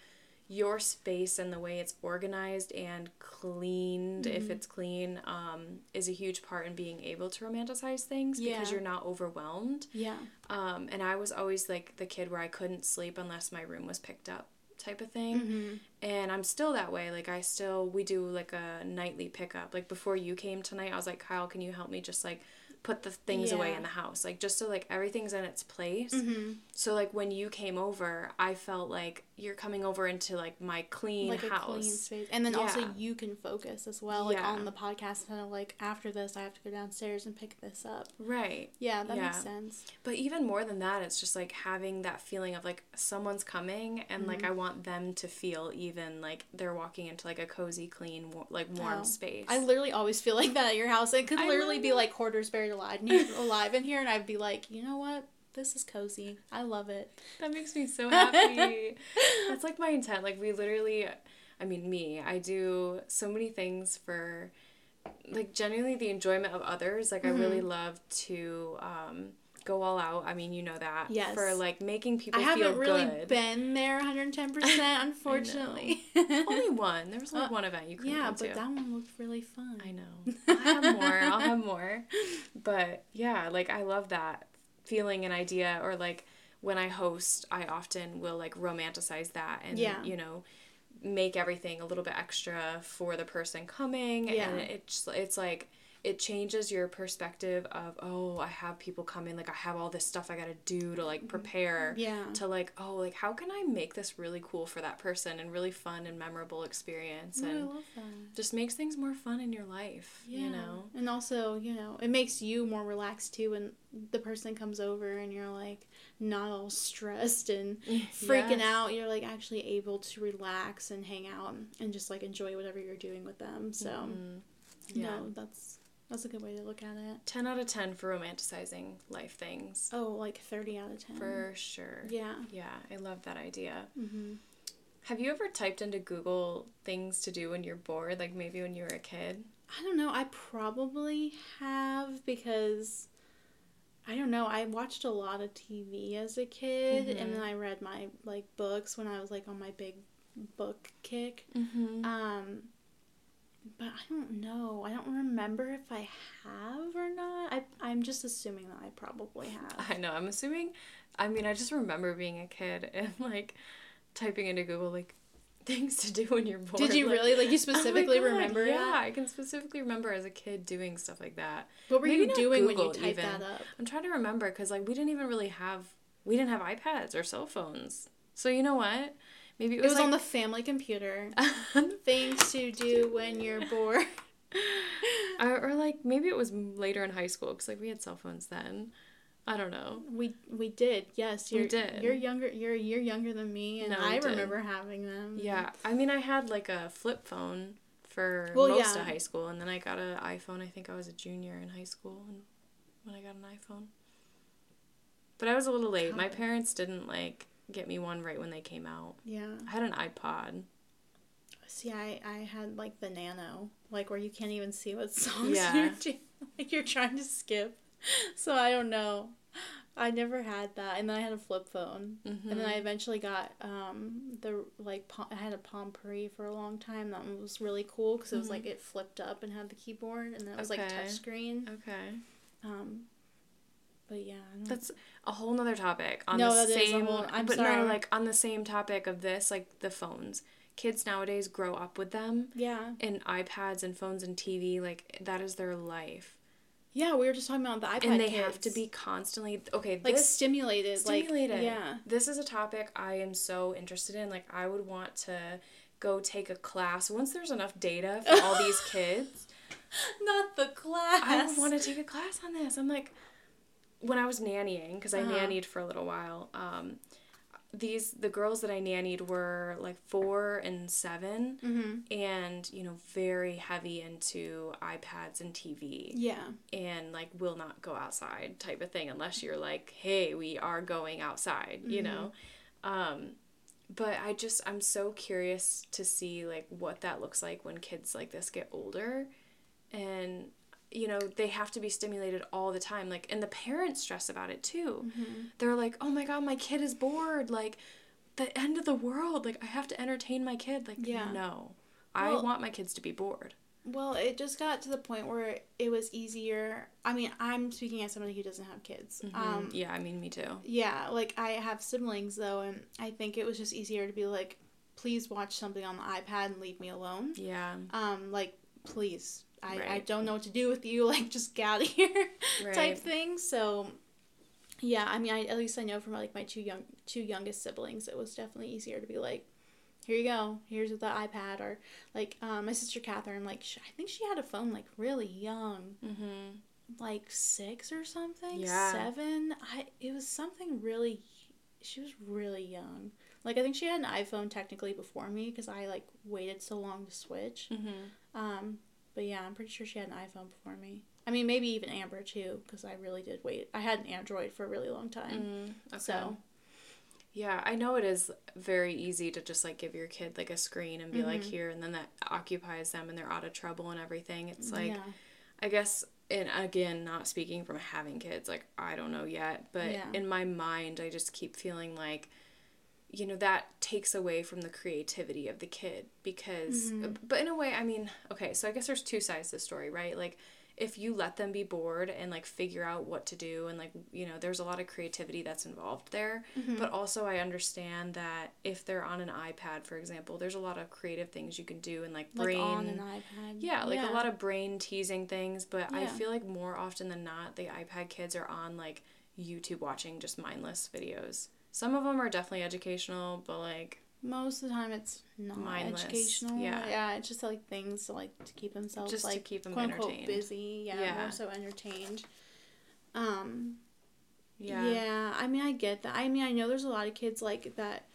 your space and the way it's organized and cleaned, mm-hmm. if it's clean, um, is a huge part in being able to romanticize things yeah. because you're not overwhelmed. Yeah. Um, and I was always like the kid where I couldn't sleep unless my room was picked up, type of thing. Mm-hmm. And I'm still that way. Like I still, we do like a nightly pickup. Like before you came tonight, I was like, Kyle, can you help me just like put the things yeah. away in the house? Like just so like everything's in its place. Mm-hmm. So like when you came over, I felt like you're coming over into like my clean like house. Clean space. And then yeah. also you can focus as well, like yeah. on the podcast, kind of like after this I have to go downstairs and pick this up. Right. Yeah, that yeah. makes sense. But even more than that, it's just like having that feeling of like someone's coming and mm-hmm. like I want them to feel even like they're walking into like a cozy, clean, war- like warm oh. space. I literally always feel like that at your house. It could I literally be it. Like hoarders buried alive alive in here, and I'd be like, you know what? This is cozy. I love it. That makes me so happy. That's like my intent. Like we literally, I mean me, I do so many things for like genuinely the enjoyment of others. Like mm-hmm. I really love to um, go all out. I mean, you know that. Yes. For like making people feel good. I haven't really good. been there one hundred ten percent, unfortunately. Only one. There was only uh, one event you couldn't yeah, go to. Yeah, but that one looked really fun. I know. I'll have more. I'll have more. But yeah, like I love that feeling an idea, or like when I host, I often will like romanticize that and yeah. you know, make everything a little bit extra for the person coming yeah. and it's it's like it changes your perspective of, oh, I have people come in, like I have all this stuff I gotta do to like prepare yeah. to like, oh, like how can I make this really cool for that person and really fun and memorable experience. Oh, and I love that. Just makes things more fun in your life, yeah. you know. And also, you know, it makes you more relaxed too when the person comes over and you're like not all stressed and freaking yes. out. You're like actually able to relax and hang out and just like enjoy whatever you're doing with them. So mm-hmm. yeah. no, that's That's a good way to look at it. ten out of ten for romanticizing life things. Oh, like thirty out of ten. For sure. Yeah. Yeah, I love that idea. Mm-hmm. Have you ever typed into Google things to do when you're bored, like maybe when you were a kid? I don't know. I probably have because, I don't know, I watched a lot of T V as a kid, mm-hmm. and then I read my, like, books when I was, like, on my big book kick. Mm-hmm. Um... But I don't know. I don't remember if I have or not. I, I'm just assuming that I probably have. I know. I'm assuming. I mean, I just remember being a kid and, like, typing into Google, like, things to do when you're bored. Did you like, really? Like, you specifically oh my God, remember yeah, that? Yeah, I can specifically remember as a kid doing stuff like that. What were Maybe you doing Google when you typed even. that up? I'm trying to remember because, like, we didn't even really have, we didn't have iPads or cell phones. So, you know what? Maybe it was, it was like, on the family computer. Things to do when you're bored. Or, or, like, maybe it was later in high school, because, like, we had cell phones then. I don't know. We we did, yes. You're, we did. You're younger, you're a year younger than me, and no, I remember did. having them. Yeah. I mean, I had, like, a flip phone for well, most yeah. of high school, and then I got an iPhone. I think I was a junior in high school and when I got an iPhone. But I was a little late. God. My parents didn't, like... get me one right when they came out. Yeah. I had an iPod. See, I, I had, like, the Nano, like, where you can't even see what songs yeah. you're doing. Like, you're trying to skip. So, I don't know. I never had that. And then I had a flip phone. Mm-hmm. And then I eventually got, um, the, like, pom- I had a Palm Pre for a long time. That one was really cool because mm-hmm. it was, like, it flipped up and had the keyboard. And then it was, okay. like, touchscreen. Okay. Um... But yeah, I don't that's a whole nother topic. On no, the that same, is a whole. I'm but sorry. No, like on the same topic of this, like the phones. Kids nowadays grow up with them. Yeah. And iPads and phones and T V, like that is their life. Yeah, we were just talking about the iPad. And they kids. have to be constantly okay. Like this, stimulated. Stimulated. Like, yeah. This is a topic I am so interested in. Like I would want to go take a class once there's enough data for all these kids. Not the class. I would want to take a class on this. I'm like. When I was nannying, because I uh-huh. nannied for a little while, um, these the girls that I nannied were, like, four and seven, mm-hmm. and, you know, very heavy into iPads and T V. Yeah. And, like, will not go outside type of thing, unless you're like, hey, we are going outside, mm-hmm. you know? Um, but I just, I'm so curious to see, like, what that looks like when kids like this get older. and, you know, they have to be stimulated all the time. Like, and the parents stress about it too. Mm-hmm. They're like, oh my God, my kid is bored. Like, the end of the world. Like, I have to entertain my kid. Like, yeah. no. Well, I want my kids to be bored. Well, it just got to the point where it was easier. I mean, I'm speaking as somebody who doesn't have kids. Mm-hmm. Um, yeah, I mean, me too. Yeah, like, I have siblings, though, and I think it was just easier to be like, please watch something on the iPad and leave me alone. Yeah. Um, like, please. I, right. I don't know what to do with you. Like, just get out of here right. type thing. So, yeah, I mean, I at least I know from, like, my two young two youngest siblings, it was definitely easier to be like, here you go, here's the iPad, or, like, um, my sister Catherine, like, she, I think she had a phone, like, really young, mm-hmm. like, six or something, yeah. seven, I, it was something really, she was really young, like, I think she had an iPhone technically before me, because I, like, waited so long to switch, mm-hmm. um, but yeah, I'm pretty sure she had an iPhone before me. I mean, maybe even Amber, too, because I really did wait, I had an Android for a really long time, mm, okay. so. Yeah, I know it is very easy to just, like, give your kid, like, a screen and be, mm-hmm. like, here, and then that occupies them, and they're out of trouble and everything. It's, like, yeah. I guess, and again, not speaking from having kids, like, I don't know yet, but yeah. in my mind, I just keep feeling like, you know, that takes away from the creativity of the kid, because, mm-hmm. but in a way, I mean, okay, so I guess there's two sides to the story, right? Like, if you let them be bored and, like, figure out what to do and, like, you know, there's a lot of creativity that's involved there. Mm-hmm. But also I understand that if they're on an iPad, for example, there's a lot of creative things you can do and, like, brain. Like, on an iPad. Yeah, like, yeah. a lot of brain teasing things. But yeah. I feel like more often than not, the iPad kids are on, like, YouTube watching just mindless videos. Some of them are definitely educational, but, like... most of the time it's not mindless. Educational. Yeah. Yeah, it's just, like, things to, like, to keep themselves, just like, to keep them quote, entertained. Unquote, busy. Yeah, yeah. More so entertained. Um, yeah. Yeah, I mean, I get that. I mean, I know there's a lot of kids, like, that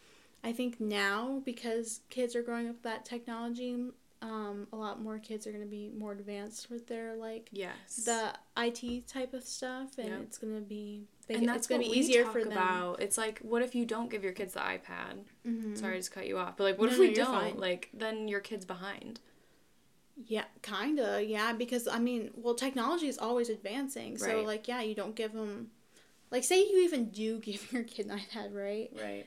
I think now, because kids are growing up with that technology, um, a lot more kids are going to be more advanced with their, like, yes. the I T type of stuff, and yep. it's going to be... They, and that's going to be easier for them. About. It's like, what if you don't give your kids the iPad? Mm-hmm. Sorry, I just cut you off. But, like, what no, if no, we don't? Fine. Like, then your kid's behind. Yeah, kind of, yeah. Because, I mean, well, technology is always advancing. So, right. like, yeah, you don't give them... Like, say you even do give your kid an iPad, right? Right.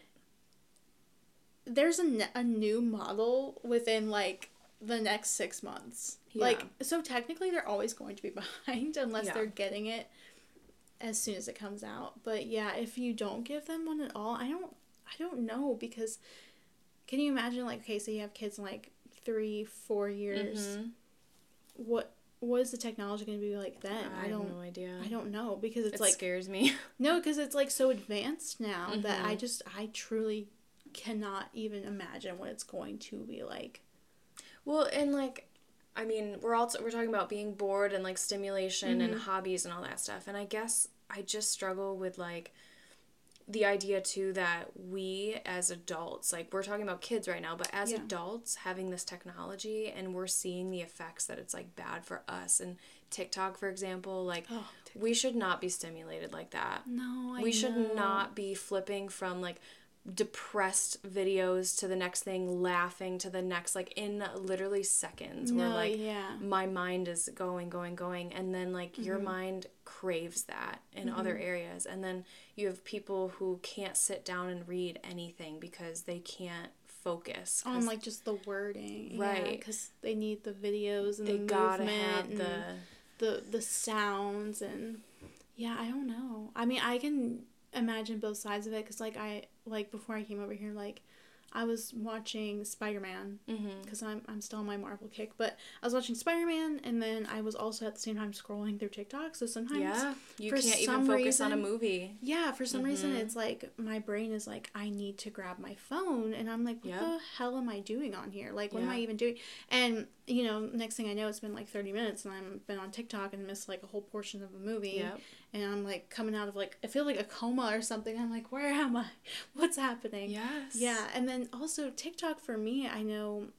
There's a, ne- a new model within, like, the next six months. Yeah. Like, so technically they're always going to be behind unless yeah. they're getting it as soon as it comes out. But yeah, if you don't give them one at all, I don't I don't know, because can you imagine, like, okay, so you have kids in, like, three, four years. Mm-hmm. What what is the technology going to be like then? I, I don't, have no idea. I don't know, because it's it like... It scares me. No, because it's, like, so advanced now mm-hmm. that I just, I truly cannot even imagine what it's going to be like. Well, and, like... I mean, we're also we're talking about being bored and, like, stimulation mm-hmm. and hobbies and all that stuff. And I guess I just struggle with, like, the idea, too, that we as adults, like, we're talking about kids right now, but as yeah. adults having this technology and we're seeing the effects that it's, like, bad for us. And TikTok, for example, like, oh, TikTok. We should not be stimulated like that. No, I We know. Should not be flipping from, like, depressed videos to the next thing, laughing to the next, like, in literally seconds. No, where, like, yeah. my mind is going, going, going, and then, like, mm-hmm. your mind craves that in mm-hmm. other areas. And then you have people who can't sit down and read anything because they can't focus. On, oh, like, just the wording. Right. Because yeah, they need the videos and they the movement. They gotta have the... the... The sounds and... Yeah, I don't know. I mean, I can... imagine both sides of it, because, like, I, like, before I came over here, like, I was watching Spider-Man, because mm-hmm. I'm, I'm still on my Marvel kick, but I was watching Spider-Man, and then I was also at the same time scrolling through TikTok, so sometimes, yeah, you for can't some even focus reason, on a movie. Yeah, for some mm-hmm. reason, it's, like, my brain is, like, I need to grab my phone, and I'm, like, what yeah. the hell am I doing on here? Like, what yeah. am I even doing? And, you know, next thing I know, it's been, like, thirty minutes, and I've been on TikTok and missed, like, a whole portion of a movie, yep. and I'm, like, coming out of, like, I feel like a coma or something. I'm, like, where am I? What's happening? Yes. Yeah, and then also TikTok for me, I know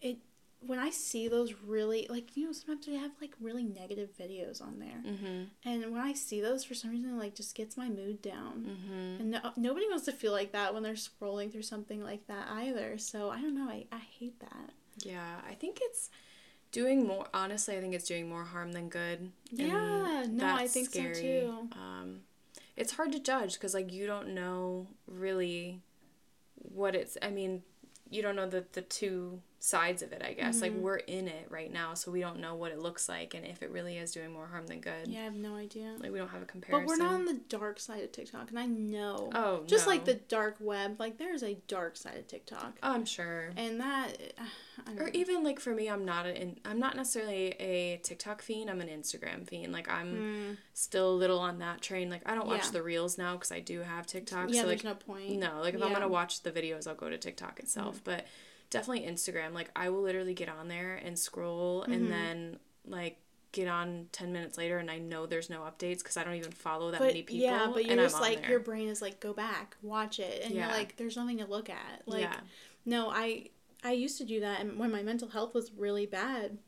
it, when I see those really, like, you know, sometimes they have, like, really negative videos on there, mm-hmm. and when I see those, for some reason, it, like, just gets my mood down, mm-hmm. and no, nobody wants to feel like that when they're scrolling through something like that either, so I don't know, I, I hate that. Yeah, I think it's doing more, honestly, I think it's doing more harm than good. Yeah, no, I think scary. so too. Um, it's hard to judge because, like, you don't know really what it's, I mean, you don't know the, the two sides of it, I guess. Mm-hmm. Like, we're in it right now, so we don't know what it looks like and if it really is doing more harm than good. Yeah, I have no idea. Like, we don't have a comparison. But we're not on the dark side of TikTok, and I know. Oh, Just, no. like, the dark web. Like, there's a dark side of TikTok. Oh, I'm sure. And that, I don't Or know. even, like, for me, I'm not, an, I'm not necessarily a TikTok fiend. I'm an Instagram fiend. Like, I'm mm. still a little on that train. Like, I don't watch yeah. the Reels now because I do have TikTok. Yeah, so, there's like, no point. No, like, if yeah. I'm going to watch the videos, I'll go to TikTok itself, mm. but... Definitely Instagram. Like, I will literally get on there and scroll mm-hmm. and then, like, get on ten minutes later and I know there's no updates because I don't even follow that but, many people. Yeah, but you're and just, I'm like, there. your brain is like, go back, watch it. And yeah. you're like, there's nothing to look at. Like, yeah. no, I I used to do that and when my mental health was really bad.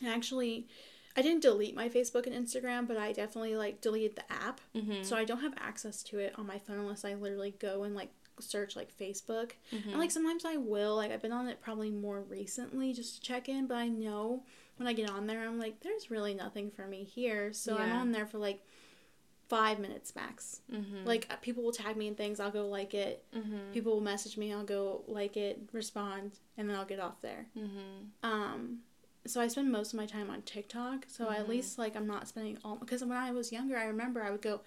And actually, I didn't delete my Facebook and Instagram, but I definitely, like, deleted the app. Mm-hmm. So I don't have access to it on my phone unless I literally go and, like, search like Facebook mm-hmm. and like sometimes I will, like, I've been on it probably more recently just to check in, but I know when I get on there I'm like, there's really nothing for me here, so yeah. I'm on there for like five minutes max. Mm-hmm. Like, people will tag me in things, I'll go like it, mm-hmm. people will message me, I'll go like it, respond, and then I'll get off there. Mm-hmm. um So I spend most of my time on TikTok, so mm-hmm. at least like I'm not spending all, because when I was younger I remember I would go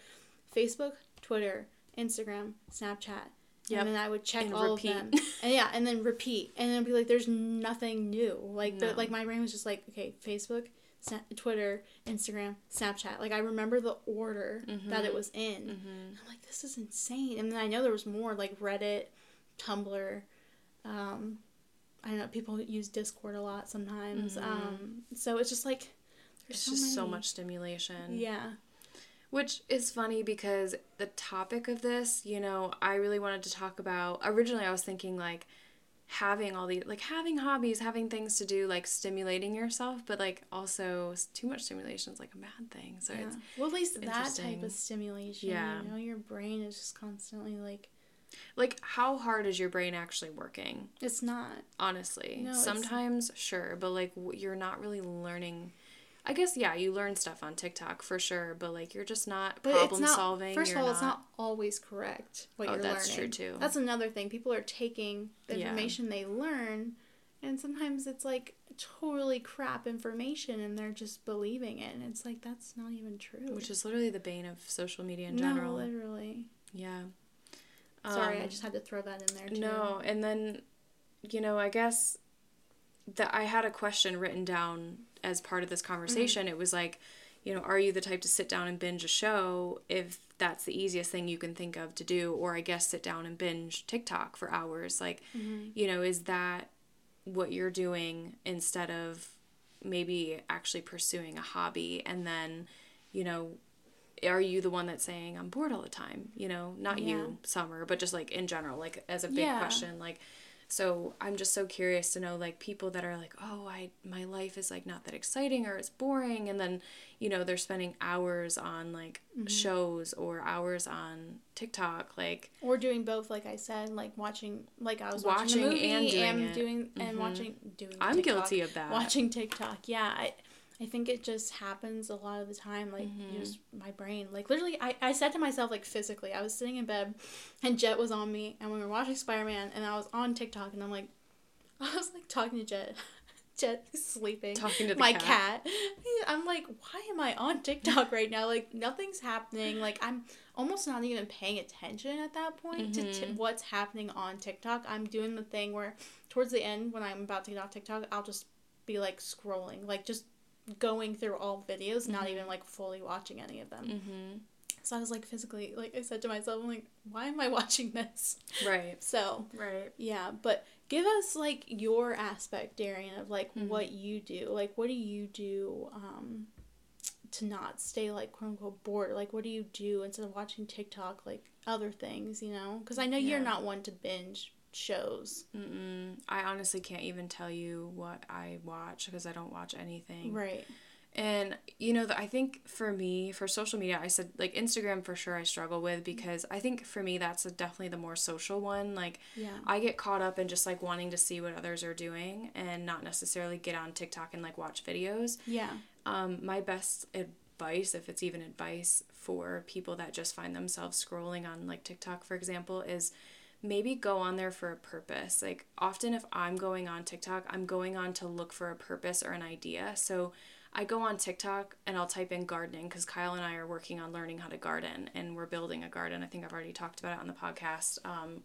Facebook, Twitter, Instagram, Snapchat. Yep. And then I would check and all repeat. of them. And yeah, and then repeat. And then I'd be like, there's nothing new. Like, no. the, like my brain was just like, okay, Facebook, Sna- Twitter, Instagram, Snapchat. Like, I remember the order mm-hmm. that it was in. Mm-hmm. I'm like, this is insane. And then I know there was more, like Reddit, Tumblr. Um, I don't know, people use Discord a lot sometimes. Mm-hmm. Um, so it's just like, there's it's so just many. so much stimulation. Yeah. Which is funny because the topic of this, you know, I really wanted to talk about, originally I was thinking, like, having all these, like, having hobbies, having things to do, like, stimulating yourself, but, like, also too much stimulation is, like, a bad thing. So yeah. it's Well, at least that type of stimulation, yeah. you know, your brain is just constantly, like... Like, how hard is your brain actually working? It's not. Honestly. No, Sometimes, it's... sure, but, like, you're not really learning... I guess, yeah, you learn stuff on TikTok for sure, but, like, you're just not but problem it's not, solving. First of all, not... it's not always correct what oh, you're learning. Oh, that's true, too. That's another thing. People are taking the yeah. information they learn, and sometimes it's, like, totally crap information, and they're just believing it, and it's like, that's not even true. Which is literally the bane of social media in general. No, literally. Yeah. Sorry, um, I just had to throw that in there, too. No, and then, you know, I guess that I had a question written down as part of this conversation. Mm-hmm. It was like, you know, are you the type to sit down and binge a show if that's the easiest thing you can think of to do? Or I guess sit down and binge TikTok for hours. Like, mm-hmm. you know, is that what you're doing instead of maybe actually pursuing a hobby? And then, you know, are you the one that's saying I'm bored all the time? You know, not yeah. you, Summer, but just like in general, like as a big yeah. question, like, so I'm just so curious to know, like, people that are like, oh, I my life is, like, not that exciting or it's boring. And then, you know, they're spending hours on, like, mm-hmm. shows or hours on TikTok, like. Or doing both, like I said, like, watching, like, I was watching, watching the movie and doing and, it. Doing, and mm-hmm. watching, doing I'm TikTok, guilty of that. Watching TikTok, yeah. I, I think it just happens a lot of the time, like, mm-hmm. just my brain. Like, literally, I, I said to myself, like, physically, I was sitting in bed, and Jet was on me, and we were watching Spider-Man, and I was on TikTok, and I'm like, I was, like, talking to Jet. Jet is sleeping. Talking to the my cat. cat. I'm like, why am I on TikTok right now? Like, nothing's happening. Like, I'm almost not even paying attention at that point mm-hmm. to t- what's happening on TikTok. I'm doing the thing where, towards the end, when I'm about to get off TikTok, I'll just be, like, scrolling. Like, just... going through all videos, not mm-hmm. even, like, fully watching any of them. Mm-hmm. So I was, like, physically, like, I said to myself, I'm like, why am I watching this? Right. So. Right. Yeah, but give us, like, your aspect, Darian, of, like, mm-hmm. what you do. Like, what do you do um, to not stay, like, quote-unquote bored? Like, what do you do instead of watching TikTok, like, other things, you know? Because I know yeah. you're not one to binge shows. Mm-mm. I honestly can't even tell you what I watch because I don't watch anything. Right. And, you know, I think for me, for social media, I said, like, Instagram for sure I struggle with, because I think for me that's a, definitely the more social one. Like, yeah. I get caught up in just, like, wanting to see what others are doing and not necessarily get on TikTok and, like, watch videos. Yeah. Um, my best advice, if it's even advice, for people that just find themselves scrolling on, like, TikTok, for example, is maybe go on there for a purpose. Like, often if I'm going on TikTok, I'm going on to look for a purpose or an idea. So I go on TikTok and I'll type in gardening, because Kyle and I are working on learning how to garden, and we're building a garden. I think I've already talked about it on the podcast. Um,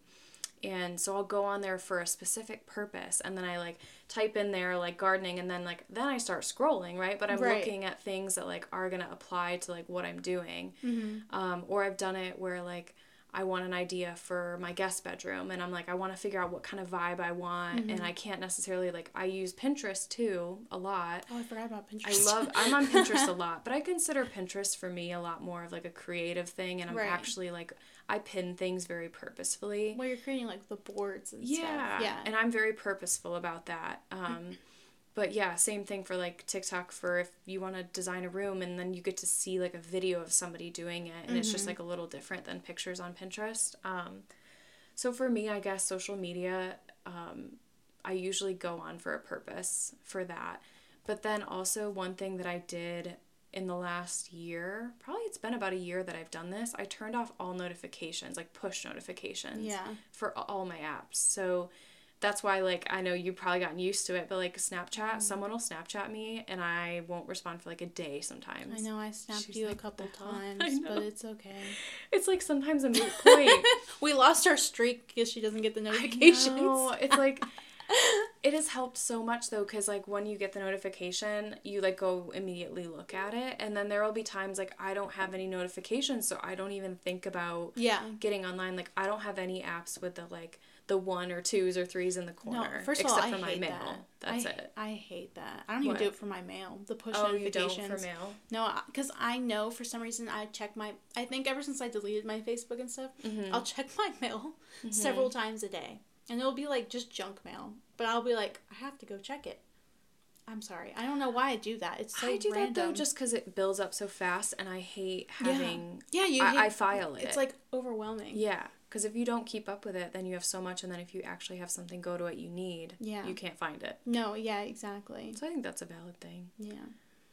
and so I'll go on there for a specific purpose, and then I, like, type in there, like, gardening, and then, like, then I start scrolling, right? But I'm right. looking at things that, like, are going to apply to, like, what I'm doing. Mm-hmm. Um, or I've done it where, like, I want an idea for my guest bedroom, and I'm like, I want to figure out what kind of vibe I want, mm-hmm. and I can't necessarily, like, I use Pinterest, too, a lot. Oh, I forgot about Pinterest. I love, I'm on Pinterest a lot, but I consider Pinterest, for me, a lot more of, like, a creative thing, and I'm right. actually, like, I pin things very purposefully. Well, you're creating, like, the boards and yeah. stuff. Yeah, and I'm very purposeful about that, um... But yeah, same thing for, like, TikTok, for if you want to design a room and then you get to see, like, a video of somebody doing it, and mm-hmm. it's just, like, a little different than pictures on Pinterest. Um, so for me, I guess social media, um, I usually go on for a purpose for that. But then also one thing that I did in the last year, probably it's been about a year that I've done this, I turned off all notifications, like push notifications yeah. for all my apps. So that's why, like, I know you've probably gotten used to it, but, like, Snapchat, mm-hmm. someone will Snapchat me, and I won't respond for, like, a day sometimes. I know, I snapped She's you like, a couple times, but it's okay. It's, like, sometimes a moot point. We lost our streak because she doesn't get the notifications. I know. It's, like, it has helped so much, though, because, like, when you get the notification, you, like, go immediately look at it, and then there will be times, like, I don't have any notifications, so I don't even think about yeah. getting online. Like, I don't have any apps with the, like, the one or twos or threes in the corner. No, first of all, I hate that. Except for my mail. That's I, it. I hate that. I don't even what? do it for my mail. The push oh, notifications. Oh, you don't for mail? No, because I know for some reason I check my... I think ever since I deleted my Facebook and stuff, mm-hmm. I'll check my mail mm-hmm. several times a day. And it'll be, like, just junk mail. But I'll be like, I have to go check it. I'm sorry. I don't know why I do that. It's so random. I do random. that, though, just because it builds up so fast, and I hate having... Yeah, yeah you I, hate, I file it. It's, like, overwhelming. Yeah. Because if you don't keep up with it, then you have so much, and then if you actually have something go to what you need, yeah. you can't find it. No, yeah, exactly. So I think that's a valid thing. Yeah.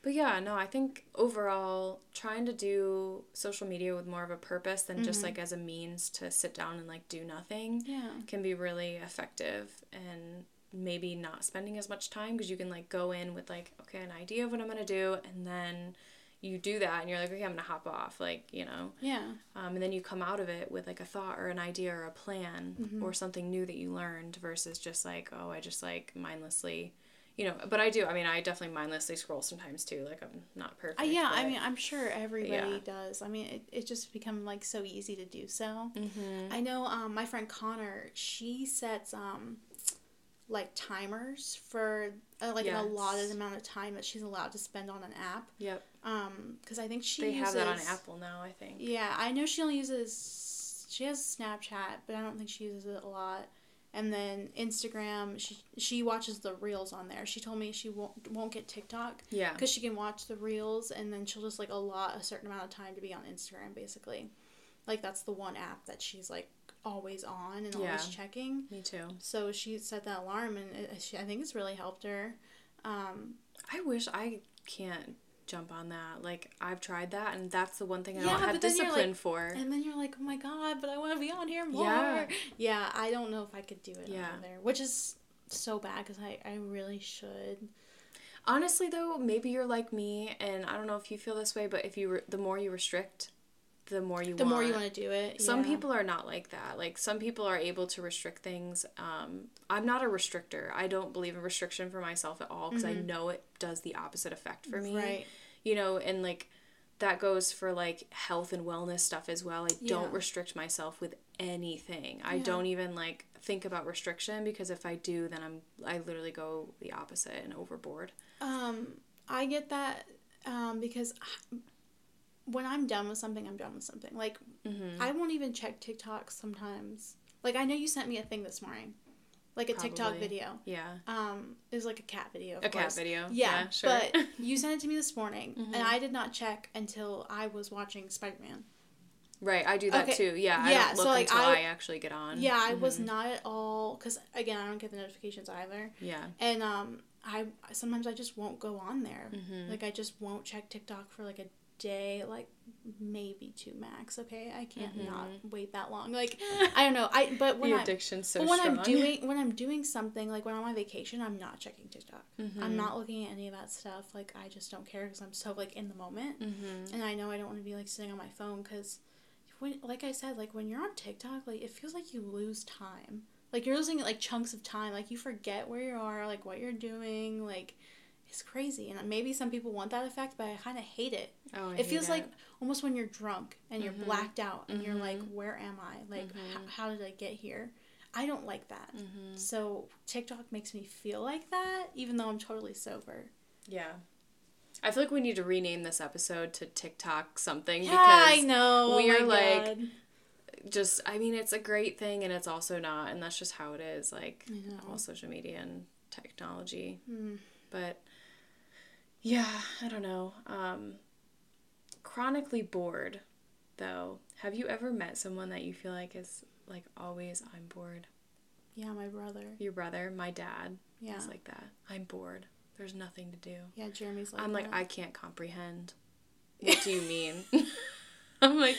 But yeah, no, I think overall, trying to do social media with more of a purpose than mm-hmm. just, like, as a means to sit down and, like, do nothing yeah. can be really effective, and maybe not spending as much time, because you can, like, go in with, like, okay, an idea of what I'm going to do, and then... you do that, and you're like, okay, I'm gonna hop off, like, you know. Yeah. Um, and then you come out of it with, like, a thought or an idea or a plan mm-hmm. or something new that you learned, versus just, like, oh, I just, like, mindlessly, you know. But I do. I mean, I definitely mindlessly scroll sometimes, too. Like, I'm not perfect. Uh, yeah, but, I mean, I'm sure everybody yeah. does. I mean, it, it's just become, like, so easy to do so. Mm-hmm. I know um, my friend Connor, she sets... um. like, timers for, uh, like, yes. an allotted amount of time that she's allowed to spend on an app. Yep. Um, because I think she They uses, have that on Apple now, I think. Yeah, I know she only uses, she has Snapchat, but I don't think she uses it a lot. And then Instagram, she she watches the Reels on there. She told me she won't won't get TikTok. Yeah. Because she can watch the Reels, and then she'll just, like, allot a certain amount of time to be on Instagram, basically. Like, that's the one app that she's, like, always on and yeah. always checking. Me too. So she set that alarm, and it, she, I think it's really helped her. Um, I wish I can't jump on that. Like, I've tried that, and that's the one thing I yeah, don't have discipline like, for. And then you're like, oh my God, but I want to be on here more. Yeah. yeah, I don't know if I could do it yeah. on there, which is so bad because I, I really should. Honestly, though, maybe you're like me, and I don't know if you feel this way, but if you re- the more you restrict... the more you the want. The more you want to do it. Some yeah. people are not like that. Like, some people are able to restrict things. Um, I'm not a restrictor. I don't believe in restriction for myself at all, because mm-hmm. I know it does the opposite effect for me. Right. You know, and, like, that goes for, like, health and wellness stuff as well. I yeah. don't restrict myself with anything. Yeah. I don't even, like, think about restriction, because if I do, then I'm, I literally go the opposite and overboard. Um, I get that, um, because... I, when I'm done with something, I'm done with something. Like, mm-hmm. I won't even check TikTok sometimes. Like, I know you sent me a thing this morning. like a Probably. TikTok video. Yeah. Um, it was like a cat video. Of a course. cat video. Yeah, yeah sure. But you sent it to me this morning, mm-hmm. and I did not check until I was watching Spider-Man. Right, I do that okay. too. Yeah, yeah, I don't look so like until I, I actually get on. Yeah, I mm-hmm. was not at all, because again, I don't get the notifications either. Yeah. And um, I sometimes I just won't go on there. Mm-hmm. Like I just won't check TikTok for like a day, like maybe two max. Okay, I can't mm-hmm. not wait that long. Like I don't know. I but when the addiction's so but when strong. I'm doing when I'm doing something like when I'm on vacation, I'm not checking TikTok. Mm-hmm. I'm not looking at any of that stuff. Like I just don't care because I'm so like in the moment, mm-hmm. and I know I don't want to be like sitting on my phone because. When, like I said, like, when you're on TikTok, like, it feels like you lose time. Like, you're losing, like, chunks of time. Like, you forget where you are, like, what you're doing. Like, it's crazy. And maybe some people want that effect, but I kind of hate it. Oh, I It hate feels it. like almost when you're drunk and mm-hmm. you're blacked out and mm-hmm. you're like, where am I? Like, mm-hmm. h- how did I get here? I don't like that. Mm-hmm. So, TikTok makes me feel like that, even though I'm totally sober. Yeah. I feel like we need to rename this episode to TikTok something yeah, because I know. we oh are like God. just I mean it's a great thing and it's also not, and that's just how it is, like all social media and technology. Mm. But yeah, I don't know. Um, chronically bored though. Have you ever met someone that you feel like is like always I'm bored? Yeah, my brother. Your brother, my dad. Yeah. It's like that. I'm bored. There's nothing to do. Yeah, Jeremy's like I'm like, that. I can't comprehend. What do you mean? I'm like,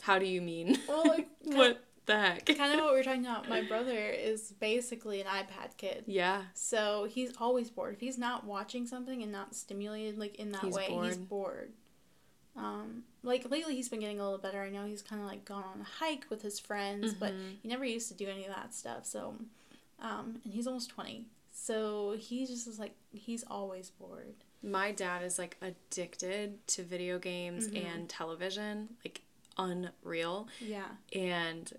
how do you mean? Well, like, what the heck? Kind of what we were talking about. My brother is basically an iPad kid. Yeah. So he's always bored. If he's not watching something and not stimulated, like, in that he's way, bored. he's bored. Um, like, lately he's been getting a little better. I know he's kind of, like, gone on a hike with his friends, mm-hmm. but he never used to do any of that stuff. So, um, and he's almost twenty. So he just is like, he's always bored. My dad is like addicted to video games mm-hmm. and television, like unreal. Yeah. And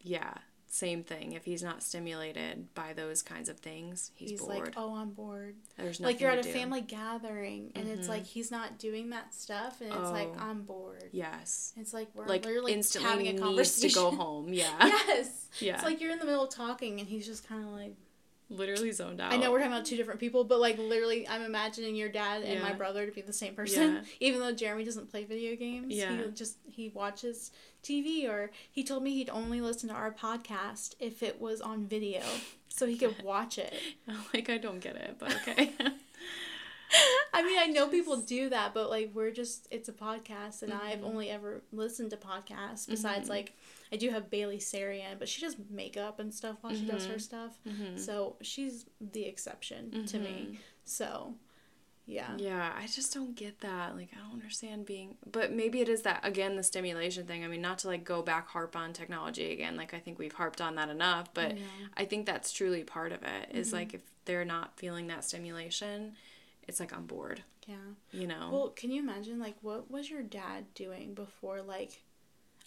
yeah, same thing. If he's not stimulated by those kinds of things, he's, he's bored. He's like, oh, I'm bored. There's nothing to do. Like you're at a family gathering and mm-hmm. it's like he's not doing that stuff and it's oh, like, I'm bored. Yes. It's like we're like literally instantly having a conversation. Needs to go home. Yeah. Yes. Yeah. It's like you're in the middle of talking and he's just kind of like. Literally zoned out. I know we're talking about two different people, but, like, literally, I'm imagining your dad and yeah. my brother to be the same person. Yeah. Even though Jeremy doesn't play video games. Yeah. He just, he watches T V, or he told me he'd only listen to our podcast if it was on video, so he could watch it. Like, I don't get it, but okay. I mean, I know people do that, but, like, we're just, it's a podcast, and mm-hmm. I've only ever listened to podcasts, besides, mm-hmm. like, I do have Bailey Sarian, but she does makeup and stuff while mm-hmm. she does her stuff. Mm-hmm. So she's the exception mm-hmm. to me. So, yeah. Yeah, I just don't get that. Like, I don't understand being... But maybe it is that, again, the stimulation thing. I mean, not to, like, go back harp on technology again. Like, I think we've harped on that enough. But yeah. I think that's truly part of it is, mm-hmm. like, if they're not feeling that stimulation, it's like, I'm bored. Yeah. You know? Well, can you imagine, like, what was your dad doing before, like...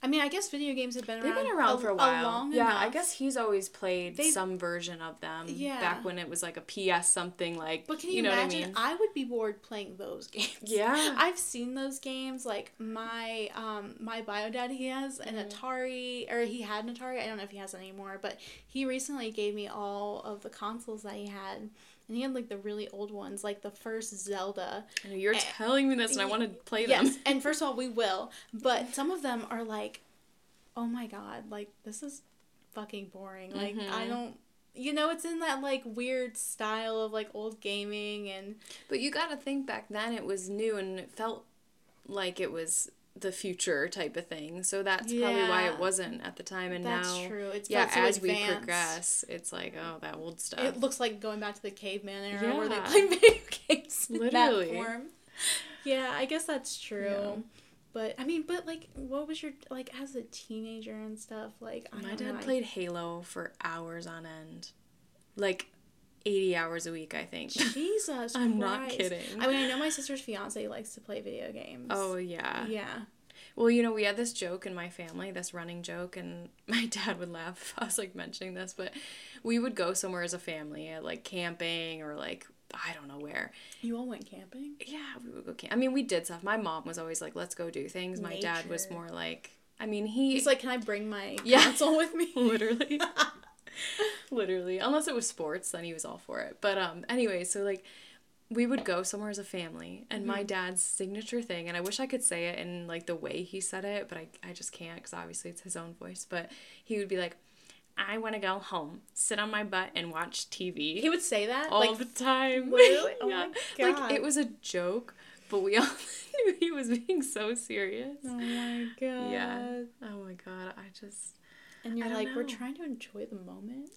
I mean, I guess video games have been around. They've been around a, for a while. A long yeah, enough. I guess he's always played They've, some version of them. Yeah. Back when it was like a P S something like. But can you, you know imagine? I, mean? I would be bored playing those games. Yeah. I've seen those games. Like my um my bio dad, he has an Atari, or he had an Atari. I don't know if he has it anymore, but he recently gave me all of the consoles that he had. And he had, like, the really old ones, like the first Zelda. You're and, telling me this, and I want to play yes. them. Yes, and first of all, we will. But some of them are like, oh, my God, like, this is fucking boring. Like, mm-hmm. I don't, you know, it's in that, like, weird style of, like, old gaming. and. But you got to think back then it was new, and it felt like it was the future type of thing. So that's yeah. probably why it wasn't at the time. And that's now, that's true. It's yeah, so as advanced. we progress, it's like, oh, that old stuff. It looks like going back to the caveman era yeah. where they play video games in Literally. that form. Yeah, I guess that's true. Yeah. But I mean, but like, what was your like as a teenager and stuff? Like, I my dad know, played I... Halo for hours on end, like eighty hours a week. I think. Jesus, I'm Christ. not kidding. I mean, I know my sister's fiance likes to play video games. Oh yeah. Yeah. Well, you know, we had this joke in my family, this running joke, and my dad would laugh if I was, like, mentioning this, but we would go somewhere as a family, like, camping or, like, I don't know where. You all went camping? Yeah, we would go camping. I mean, we did stuff. My mom was always like, let's go do things. My Nature. dad was more like, I mean, he... He's like, can I bring my yeah. console with me? Literally. Literally. Unless it was sports, then he was all for it. But um, anyway, so, like, we would go somewhere as a family, and mm-hmm. my dad's signature thing, and I wish I could say it in, like, the way he said it, but I, I just can't, because obviously it's his own voice, but he would be like, I want to go home, sit on my butt, and watch T V. He would say that? All like, the time. Really? Oh, yeah. My God. Like, it was a joke, but we all knew he was being so serious. Oh, my God. Yeah. Oh, my God. I just... And you're like, know. We're trying to enjoy the moment.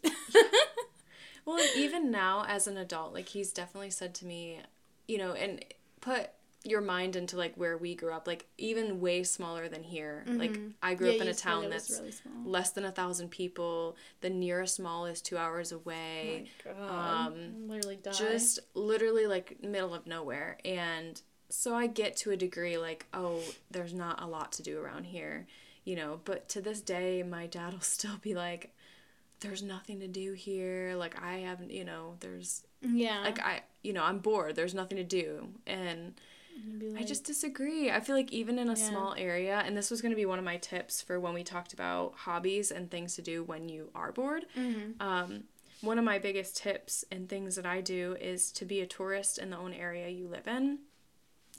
Well, and even now as an adult, like, he's definitely said to me, you know, and put your mind into, like, where we grew up, like, even way smaller than here. Mm-hmm. Like, I grew yeah, up in a town that's really less than a thousand people. The nearest mall is two hours away. Oh my God. Um, literally die. Just literally, like, middle of nowhere. And so I get to a degree, like, oh, there's not a lot to do around here. You know, but to this day, my dad will still be like, there's nothing to do here. Like, I haven't, you know, there's, yeah, like, I, you know, I'm bored. There's nothing to do. And like, I just disagree. I feel like even in a yeah. small area, and this was going to be one of my tips for when we talked about hobbies and things to do when you are bored. Mm-hmm. Um, one of my biggest tips and things that I do is to be a tourist in the own area you live in.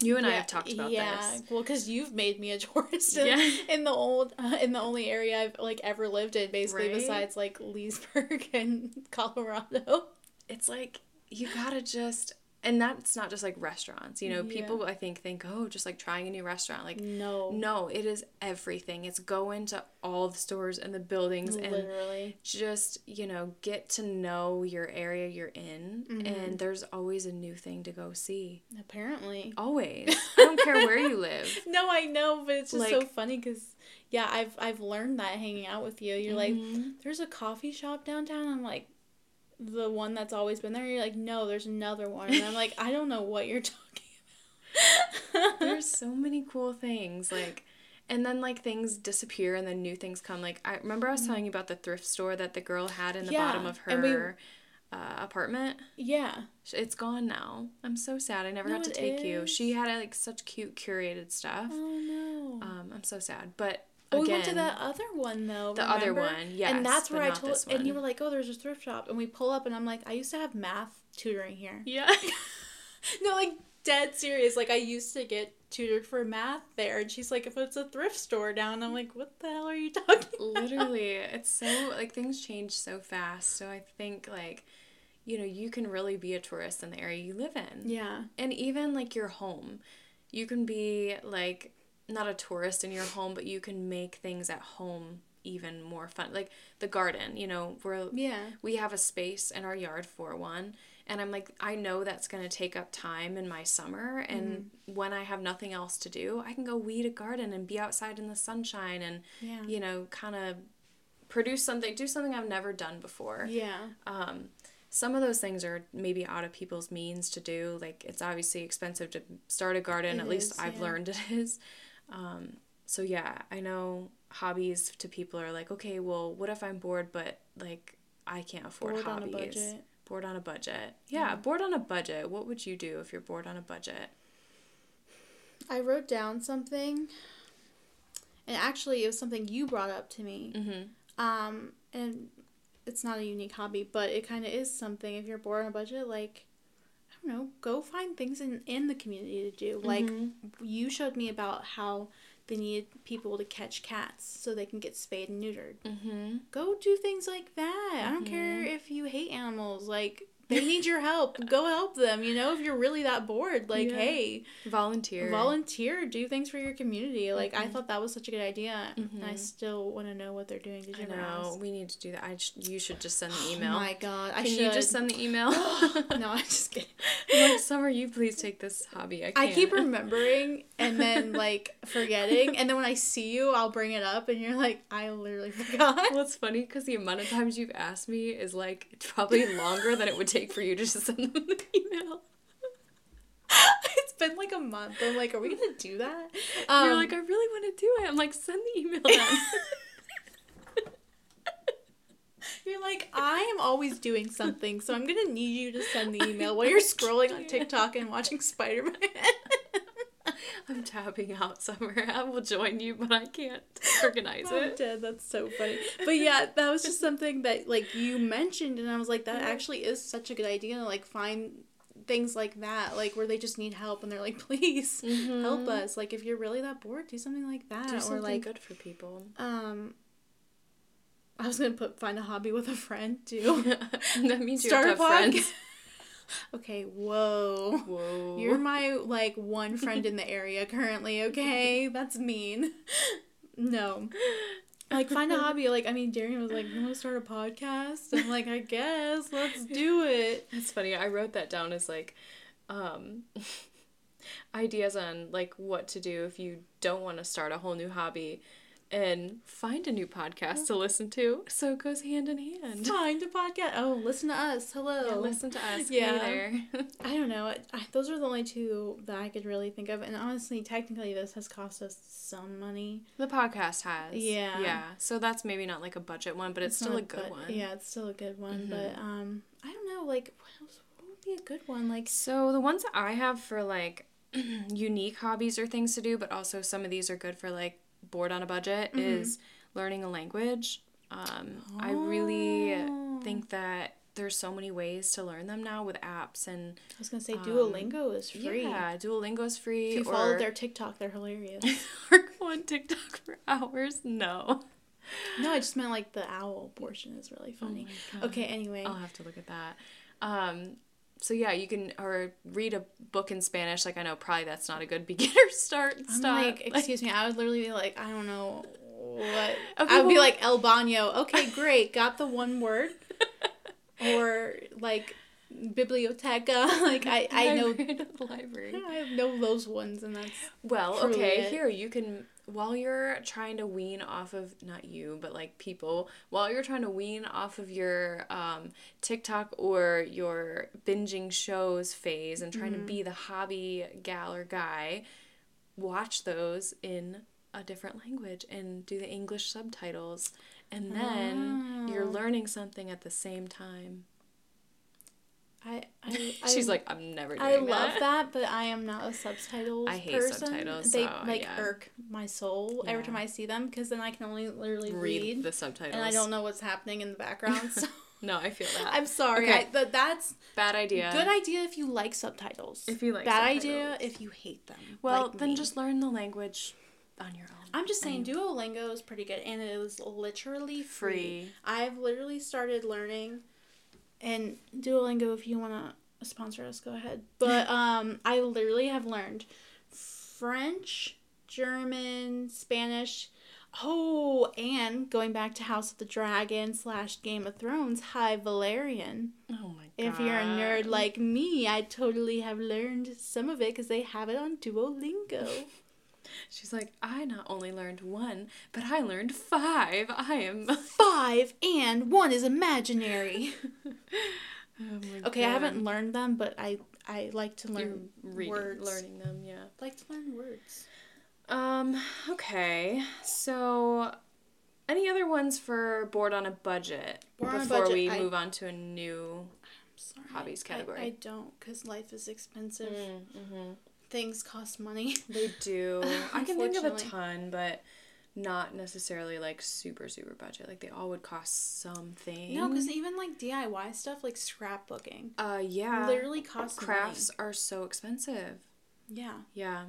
You and yeah, I have talked about yeah. this. Yeah, well, because you've made me a tourist in, yeah. in the old, uh, in the only area I've, like, ever lived in, basically, right? Besides, like, Leesburg and Colorado. It's like, you gotta just, and that's not just, like, restaurants. You know, yeah. people, I think, think, oh, just, like, trying a new restaurant. Like, no. No, it is everything. It's going to all the stores and the buildings. Literally. And just, you know, get to know your area you're in. Mm-hmm. And there's always a new thing to go see. Apparently. Always. I don't care where you live. No, I know, but it's just, like, so funny because... Yeah, I've I've learned that hanging out with you. You're mm-hmm. like, there's a coffee shop downtown. I'm like... the one that's always been there, you're like, no, there's another one. And I'm like, I don't know what you're talking about. There's so many cool things, like, and then, like, things disappear and then new things come. Like, I remember I was telling you about the thrift store that the girl had in the yeah, bottom of her we, uh, apartment. Yeah. It's gone now. I'm so sad. I never no, got to take is. you. She had, like, such cute curated stuff. Oh, no. Um, I'm so sad. But... Well, we went to that other one, though, The remember? other one, yes. And that's where I told... And you were like, oh, there's a thrift shop. And we pull up, and I'm like, I used to have math tutoring here. Yeah. No, like, dead serious. Like, I used to get tutored for math there. And she's like, if it's a thrift store down. I'm like, what the hell are you talking about? Literally. It's so... Like, things change so fast. So I think, like... You know, you can really be a tourist in the area you live in. Yeah. And even, like, your home. You can be, like... not a tourist in your home, but you can make things at home even more fun. Like the garden, you know, we're, yeah. we have a space in our yard for one. And I'm like, I know that's going to take up time in my summer. And mm-hmm. when I have nothing else to do, I can go weed a garden and be outside in the sunshine and, yeah. you know, kind of produce something, do something I've never done before. Yeah. Um, Some of those things are maybe out of people's means to do. Like, it's obviously expensive to start a garden. It at is, least I've yeah. learned it is. Um, so yeah, I know hobbies to people are like, okay, well, what if I'm bored, but like I can't afford bored hobbies. On a budget. Bored on a budget. Yeah, yeah. Bored on a budget. What would you do if you're bored on a budget? I wrote down something, and actually it was something you brought up to me. Mm-hmm. Um, and it's not a unique hobby, but it kind of is something. If you're bored on a budget, like, I don't know, go find things in, in the community to do. Mm-hmm. Like, you showed me about how they needed people to catch cats so they can get spayed and neutered. Mm-hmm. Go do things like that. Mm-hmm. I don't care if you hate animals. Like, they need your help. Go help them, you know, if you're really that bored. Like, yeah. hey. Volunteer. Volunteer. Do things for your community. Like, mm-hmm. I thought that was such a good idea, mm-hmm. and I still want to know what they're doing. Did you I know. Ask? We need to do that. I sh- you should just send the email. Oh, my God. I Can should. you just send the email? No, I'm just kidding. I'm like, Summer, you please take this hobby. I can't. I keep remembering and then, like, forgetting, and then when I see you, I'll bring it up, and you're like, I literally forgot. Well, it's funny, because the amount of times you've asked me is, like, probably longer than it would take. take for you to just send them an email. It's been like a month. I'm like, are we gonna do that? Um, You're like, I really want to do it. I'm like, send the email then. You're like, I am always doing something, so I'm gonna need you to send the email while you're scrolling on TikTok and watching Spider-Man. I'm tapping out, Summer. I will join you, but I can't organize I'm it. Dead. That's so funny. But yeah, that was just something that like you mentioned, and I was like, that actually is such a good idea to like find things like that, like where they just need help and they're like, please mm-hmm. help us. Like if you're really that bored, do something like that. Do something or like good for people. Um. I was gonna put find a hobby with a friend too. That means you have to have friends. Okay, whoa. Whoa. You're my like one friend in the area currently, okay? That's mean. No. Like find a hobby. Like I mean Darian was like, you wanna start a podcast? I'm like, I guess, let's do it. That's funny. I wrote that down as like, um ideas on like what to do if you don't want to start a whole new hobby. And find a new podcast to listen to. So it goes hand in hand. Find a podcast. Oh, listen to us. Hello. Yeah, listen to us. Yeah. Hey there. I don't know. I, I, those are the only two that I could really think of. And honestly, technically, this has cost us some money. The podcast has. Yeah. Yeah. So that's maybe not like a budget one, but it's, it's still a good but, one. Yeah, it's still a good one. Mm-hmm. But um, I don't know. Like, what else what would be a good one? Like, so the ones that I have for like unique hobbies or things to do, but also some of these are good for like bored on a budget mm-hmm. is learning a language. Um, oh. I really think that there's so many ways to learn them now with apps and I was gonna say um, Duolingo is free. Yeah, Duolingo is free. If you or, follow their TikTok, they're hilarious. Or go on TikTok for hours. No. No, I just meant like the owl portion is really funny. Oh okay, anyway. I'll have to look at that. Um, so yeah, you can or read a book in Spanish. Like I know probably that's not a good beginner start I'm stuff. Like, excuse like, me, I would literally be like, I don't know what. Okay, I would well, be like El Baño. Okay, great, got the one word. Or like biblioteca. Like I, I know the library. I know those ones, and that's well, okay. It. Here you can while you're trying to wean off of not you, but like people while you're trying to wean off of your um, TikTok or your binging shows phase and trying mm-hmm. to be the hobby gal or guy, watch those in a different language and do the English subtitles, and then oh. you're learning something at the same time. I, I, I She's like, I'm never doing I that. I love that, but I am not a subtitles person. I hate person. subtitles. They, so, like, yeah. irk my soul yeah. every time I see them, because then I can only literally read, read the subtitles. And I don't know what's happening in the background, so... No, I feel that. I'm sorry. Okay. I, but that's... Bad idea. Good idea if you like subtitles. If you like Bad subtitles. Bad idea if you hate them. Well, like then me. just learn the language on your own. I'm just saying, and Duolingo is pretty good, and it was literally free. free. I've literally started learning... And Duolingo, if you want to sponsor us, go ahead. But um, I literally have learned French, German, Spanish. Oh, and going back to House of the Dragon slash Game of Thrones, High Valyrian. Oh, my God. If you're a nerd like me, I totally have learned some of it because they have it on Duolingo. She's like, I not only learned one, but I learned five. I am... Five and one is imaginary. Oh my okay, God. I haven't learned them, but I, I like to learn words. Learning them, yeah. I like to learn words. Um, okay. So, any other ones for board on a budget board before a budget, we I, move on to a new I'm sorry, hobbies category? I, I don't, because life is expensive. Mm-hmm. Things cost money. They do. I can think of a ton, but not necessarily, like, super, super budget. Like, they all would cost something. No, because even, like, D I Y stuff, like scrapbooking. Uh, yeah. Literally costs money. Crafts are so expensive. Yeah. Yeah.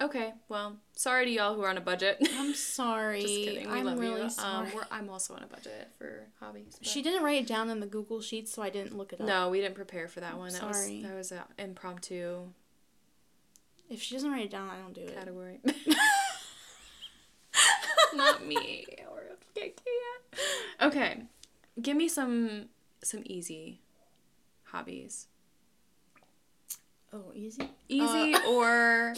Okay, well, sorry to y'all who are on a budget. I'm sorry. Just kidding. We I'm love really you. Sorry. Um, we're, I'm also on a budget for hobbies. But... She didn't write it down in the Google sheet, so I didn't look it up. No, we didn't prepare for that I'm one. Sorry. That was, that was an impromptu... If she doesn't write it down, I don't do it. Category. Not me. I can't. Okay. Give me some some easy hobbies. Oh, easy? Easy uh, or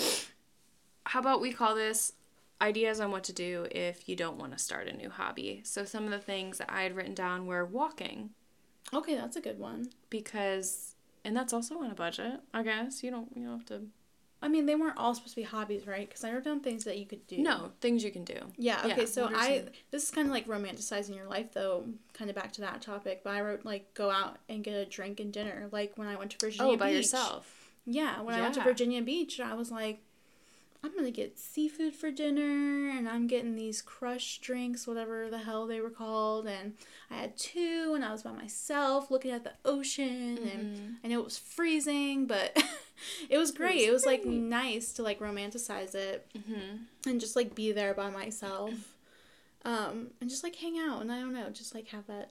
how about we call this ideas on what to do if you don't want to start a new hobby. So some of the things that I had written down were walking. Okay, that's a good one. Because, and that's also on a budget, I guess. You don't, you don't have to... I mean, they weren't all supposed to be hobbies, right? Because I wrote down things that you could do. No, things you can do. Yeah, okay, yeah, so I... This is kind of like romanticizing your life, though, kind of back to that topic. But I wrote, like, go out and get a drink and dinner. Like, when I went to Virginia Beach. Oh, by yourself. Yeah, when yeah. I went to Virginia Beach, I was like, I'm going to get seafood for dinner, and I'm getting these crushed drinks, whatever the hell they were called. And I had two, and I was by myself looking at the ocean, mm-hmm. and I know it was freezing, but it was great. It was, it was great. Like, nice to, like, romanticize it, mm-hmm. and just, like, be there by myself, um, and just, like, hang out, and I don't know, just, like, have that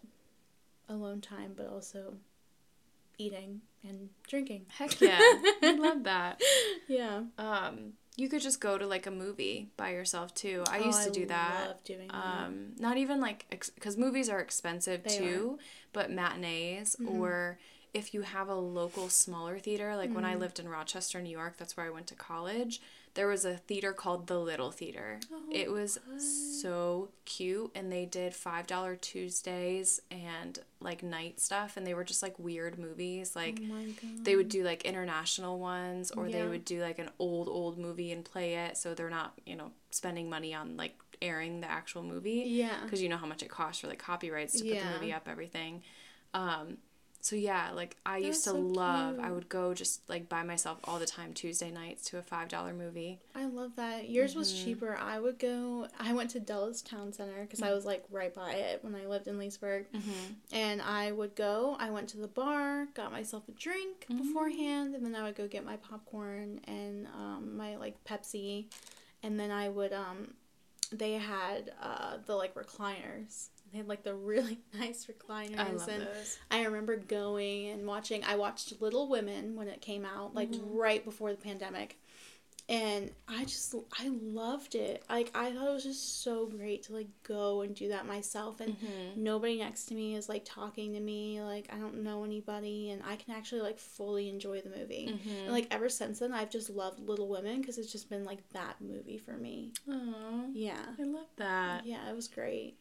alone time, but also eating and drinking. Heck yeah. I love that. Yeah. Um... You could just go to, like, a movie by yourself, too. I oh, used to do that. I love doing that. Um, not even, like, because ex- movies are expensive, they too, are. But matinees, mm-hmm. or if you have a local smaller theater. Like, mm-hmm. when I lived in Rochester, New York, that's where I went to college, there was a theater called The Little Theater. Oh, it was what? So cute, and they did five dollar Tuesdays and, like, night stuff, and they were just, like, weird movies. Like, oh my God. They would do, like, international ones, or yeah. they would do, like, an old, old movie and play it, so they're not, you know, spending money on, like, airing the actual movie. Yeah. Because you know how much it costs for, like, copyrights to yeah. put the movie up, everything. Um, so, yeah, like, I That's used to so love, cute. I would go just, like, by myself all the time Tuesday nights to a five dollar movie. I love that. Yours mm-hmm. was cheaper. I would go, I went to Dulles Town Center because mm-hmm. I was, like, right by it when I lived in Leesburg. Mm-hmm. And I would go, I went to the bar, got myself a drink mm-hmm. beforehand, and then I would go get my popcorn and um, my, like, Pepsi. And then I would, um, they had uh, the, like, recliners. They had, like, the really nice recliners. I love and those. I remember going and watching. I watched Little Women when it came out, like, mm-hmm. right before the pandemic. And I just, I loved it. Like, I thought it was just so great to, like, go and do that myself. And mm-hmm. nobody next to me is, like, talking to me. Like, I don't know anybody. And I can actually, like, fully enjoy the movie. Mm-hmm. And, like, ever since then, I've just loved Little Women because it's just been, like, that movie for me. Aww. Yeah. I love that. Yeah, it was great.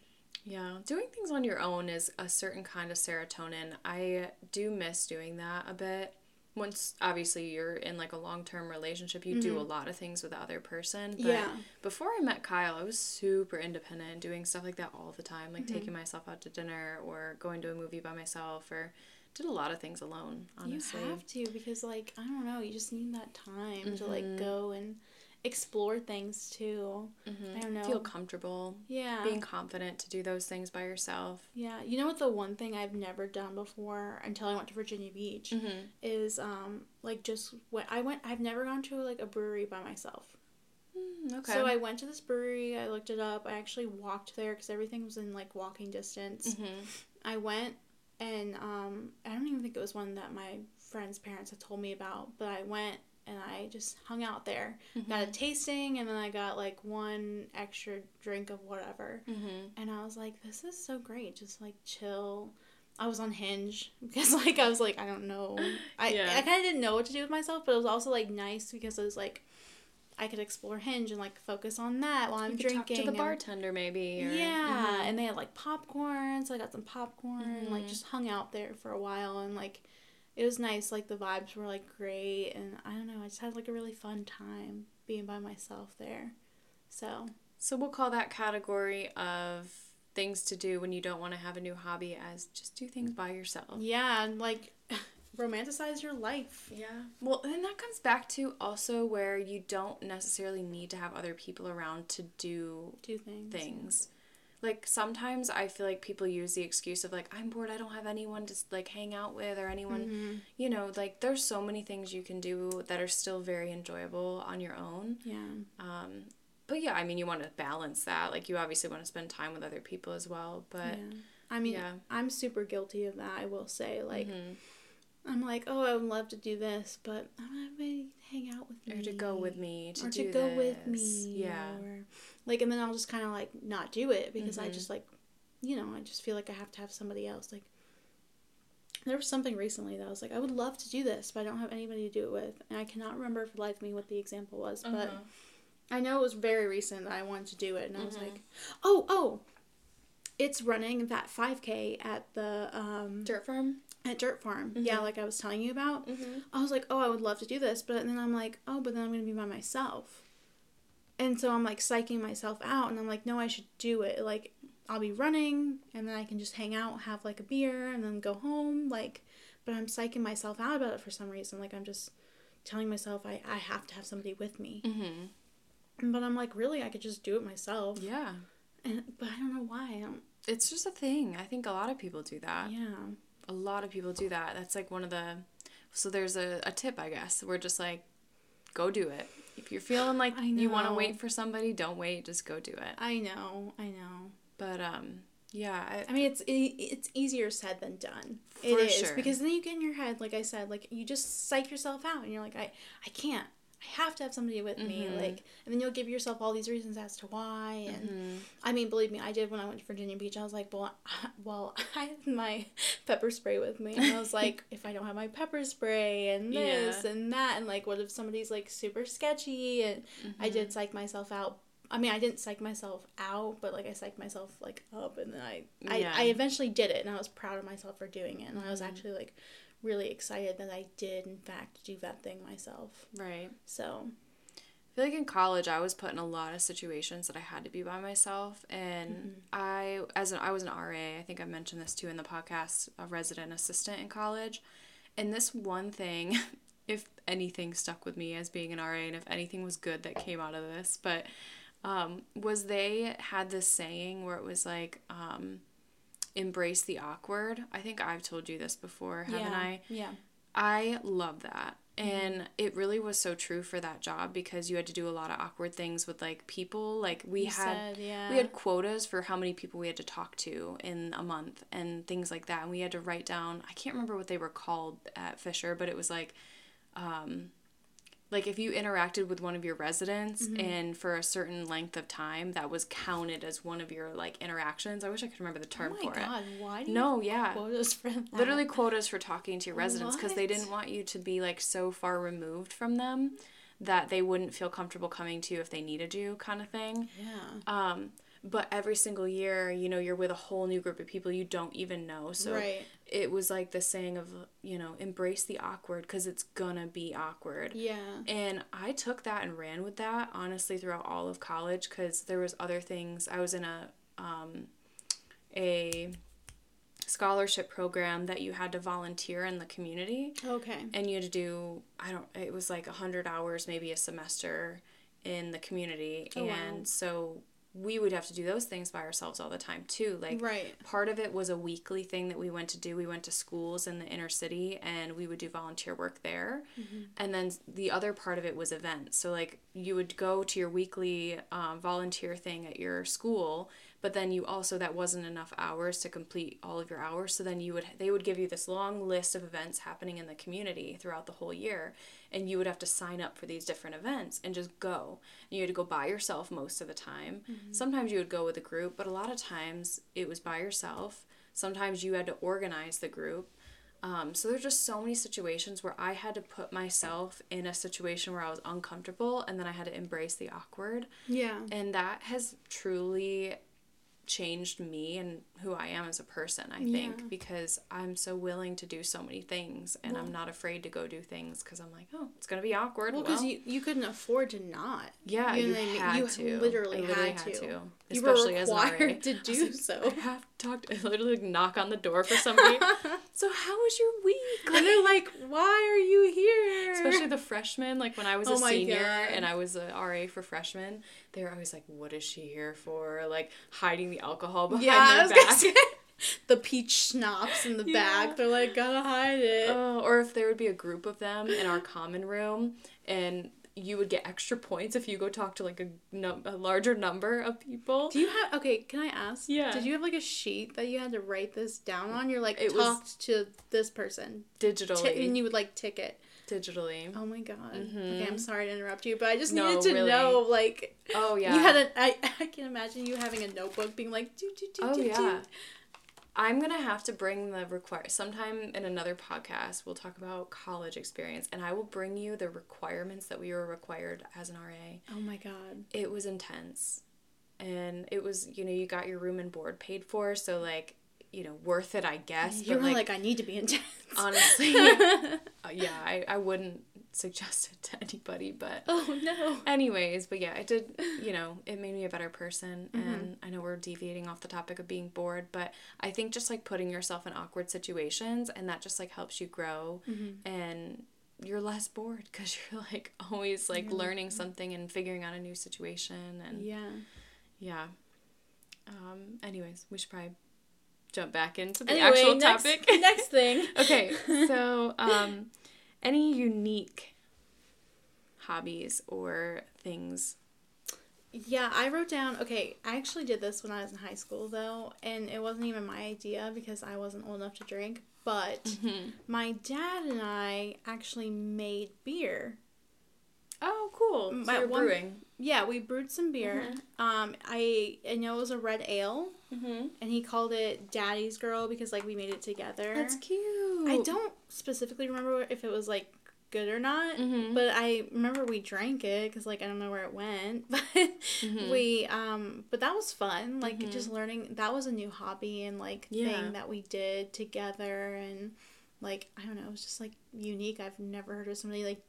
Yeah, doing things on your own is a certain kind of serotonin. I do miss doing that a bit. Once, obviously, you're in, like, a long-term relationship, you mm-hmm. do a lot of things with the other person. But yeah. before I met Kyle, I was super independent, doing stuff like that all the time, like mm-hmm. taking myself out to dinner or going to a movie by myself, or did a lot of things alone, honestly. You have to, because, like, I don't know, you just need that time mm-hmm. to, like, go and explore things too. Mm-hmm. I don't know. Feel comfortable. Yeah. Being confident to do those things by yourself. Yeah. You know what the one thing I've never done before until I went to Virginia Beach mm-hmm. is um like just when I went I've never gone to like a brewery by myself. Mm, okay. So I went to this brewery. I looked it up. I actually walked there because everything was in like walking distance. Mm-hmm. I went and um I don't even think it was one that my friend's parents had told me about, but I went. And I just hung out there, mm-hmm. got a tasting, and then I got, like, one extra drink of whatever. Mm-hmm. And I was like, this is so great. Just, like, chill. I was on Hinge because, like, I was like, I don't know. I, yeah. I kind of didn't know what to do with myself, but it was also, like, nice because it was, like, I could explore Hinge and, like, focus on that while I'm you could drinking. Talk to the bartender, and, maybe. Or, yeah. Mm-hmm. And they had, like, popcorn, so I got some popcorn mm-hmm. and, like, just hung out there for a while and, like, it was nice, like, the vibes were, like, great, and I don't know, I just had, like, a really fun time being by myself there, so. So we'll call that category of things to do when you don't want to have a new hobby as just do things by yourself. Yeah, and, like, romanticize your life. Yeah. Well, and that comes back to also where you don't necessarily need to have other people around to do, do things. things. Like, sometimes I feel like people use the excuse of, like, I'm bored, I don't have anyone to, like, hang out with or anyone, mm-hmm. you know, like, there's so many things you can do that are still very enjoyable on your own. Yeah. Um, but, yeah, I mean, you want to balance that. Like, you obviously want to spend time with other people as well, but, yeah. I mean, yeah. I'm super guilty of that, I will say. Like, mm-hmm. I'm like, oh, I would love to do this, but I don't have anybody to hang out with me. Or to go with me to do this. Or to go with me. Yeah. Or, like, and then I'll just kind of, like, not do it because mm-hmm. I just, like, you know, I just feel like I have to have somebody else. Like, there was something recently that I was like, I would love to do this, but I don't have anybody to do it with. And I cannot remember for the life of me what the example was, uh-huh. but I know it was very recent that I wanted to do it. And mm-hmm. I was like, oh, oh, it's running that five K at the... Um, Dirt Farm? At Dirt Farm, mm-hmm. yeah, like I was telling you about. Mm-hmm. I was like, oh, I would love to do this, but then I'm like, oh, but then I'm going to be by myself. And so I'm, like, psyching myself out, and I'm like, no, I should do it. Like, I'll be running, and then I can just hang out, have, like, a beer, and then go home. Like, but I'm psyching myself out about it for some reason. Like, I'm just telling myself I, I have to have somebody with me. Mm-hmm. But I'm like, really, I could just do it myself. Yeah. And, but I don't know why. I don't... It's just a thing. I think a lot of people do that. Yeah. A lot of people do that. That's like one of the... So there's a, a tip, I guess. We're just like, go do it. If you're feeling like you want to wait for somebody, don't wait. Just go do it. I know. I know. But, um... yeah. I, I mean, it's it, it's easier said than done. For it is. Sure. Because then you get in your head, like I said, like, you just psych yourself out. And you're like, I, I can't. I have to have somebody with mm-hmm. me. Like, and then you'll give yourself all these reasons as to why. And mm-hmm. I mean, believe me, I did when I went to Virginia Beach. I was like, well, I, well, I had my pepper spray with me. And I was like, if I don't have my pepper spray and this yeah. and that. And, like, what if somebody's, like, super sketchy? And mm-hmm. I did psych myself out. I mean, I didn't psych myself out, but, like, I psyched myself, like, up. And then I, yeah. I, I eventually did it. And I was proud of myself for doing it. And I was actually, like, really excited that I did, in fact, do that thing myself. Right. So. I feel like in college, I was put in a lot of situations that I had to be by myself. And mm-hmm. I, as an, I was an R A, I think I mentioned this, too, in the podcast, a resident assistant in college. And this one thing, if anything stuck with me as being an R A, and if anything was good that came out of this, but... Um, was they had this saying where it was like, um, embrace the awkward. I think I've told you this before, haven't yeah. I? Yeah. I love that. Mm-hmm. And it really was so true for that job because you had to do a lot of awkward things with, like, people. Like, we you had said, yeah. we had quotas for how many people we had to talk to in a month and things like that. And we had to write down, I can't remember what they were called at Fisher, but it was like, um... like, if you interacted with one of your residents mm-hmm. and for a certain length of time, that was counted as one of your, like, interactions. I wish I could remember the term for it. Oh, my God. It. Why do no, you yeah. quotas for that? Literally quotas for talking to your residents because they didn't want you to be, like, so far removed from them that they wouldn't feel comfortable coming to you if they needed you kind of thing. Yeah. Um, but every single year, you know, you're with a whole new group of people you don't even know. So right. it was like the saying of, you know, embrace the awkward because it's gonna be awkward. Yeah. And I took that and ran with that, honestly, throughout all of college because there was other things. I was in a um, a scholarship program that you had to volunteer in the community. Okay. And you had to do, I don't, it was like one hundred hours maybe a semester in the community. Oh, and wow. so... we would have to do those things by ourselves all the time, too. Like, right. part of it was a weekly thing that we went to do. We went to schools in the inner city, and we would do volunteer work there. Mm-hmm. And then the other part of it was events. So, like, you would go to your weekly um, volunteer thing at your school, but then you also, that wasn't enough hours to complete all of your hours. So then you would, they would give you this long list of events happening in the community throughout the whole year. And you would have to sign up for these different events and just go. And you had to go by yourself most of the time. Mm-hmm. Sometimes you would go with a group, but a lot of times it was by yourself. Sometimes you had to organize the group. Um, so there's just so many situations where I had to put myself in a situation where I was uncomfortable and then I had to embrace the awkward. Yeah. And that has truly... changed me and who I am as a person, I think, yeah. because I'm so willing to do so many things and well, I'm not afraid to go do things because I'm like, oh, it's going to be awkward. Well, because well. you, you couldn't afford to not. Yeah, you, you, know, had, you to. Literally had, literally had to. You literally had to. Especially as an R A. You were required to do I like, so. I have talked, I literally knock on the door for somebody. So how was your week? And they're like, why are you here? Especially the freshmen. Like when I was oh a senior God. and I was an R A for freshmen, they were always like, what is she here for? Like hiding the alcohol behind yeah, their back. Say, the peach schnapps in the yeah. back. They're like, gotta hide it. Oh, or if there would be a group of them in our common room and you would get extra points if you go talk to, like, a, num- a larger number of people. Do you have... Okay, can I ask? Yeah. Did you have, like, a sheet that you had to write this down on? You're, like, it talked to this person. Digitally. T- and you would, like, tick it. Digitally. Oh, my God. Mm-hmm. Okay, I'm sorry to interrupt you, but I just no, needed to really. know, like... Oh, yeah. You had a... I, I can imagine you having a notebook being like, do, do, do, oh, do, yeah. do. I'm going to have to bring the require... Sometime in another podcast, we'll talk about college experience, and I will bring you the requirements that we were required as an R A. Oh, my God. It was intense. And it was, you know, you got your room and board paid for, so, like, you know, worth it, I guess. You were like, like, I need to be intense. Honestly. yeah, I, I wouldn't suggest it to anybody, but... Oh, no. Anyways, but yeah, it did, you know, it made me a better person, mm-hmm. and I know we're deviating off the topic of being bored, but I think just, like, putting yourself in awkward situations, and that just, like, helps you grow, mm-hmm. and you're less bored because you're, like, always, like, yeah. learning something and figuring out a new situation. And yeah. Yeah. Um, anyways, we should probably jump back into the anyway, actual next, topic. Next thing. Okay. So, um, any unique hobbies or things? Yeah, I wrote down, okay, I actually did this when I was in high school, though, and it wasn't even my idea because I wasn't old enough to drink, but mm-hmm. my dad and I actually made beer. Oh, cool. So you're one, brewing. Yeah, we brewed some beer. Mm-hmm. Um, I, I know it was a red ale, mm-hmm. and he called it Daddy's Girl because, like, we made it together. That's cute. I don't specifically remember if it was, like, good or not, mm-hmm. but I remember we drank it because, like, I don't know where it went, but mm-hmm. we um but that was fun, like, mm-hmm. just learning. That was a new hobby and, like, yeah. thing that we did together, and, like, I don't know, it was just, like, unique. I've never heard of somebody, like,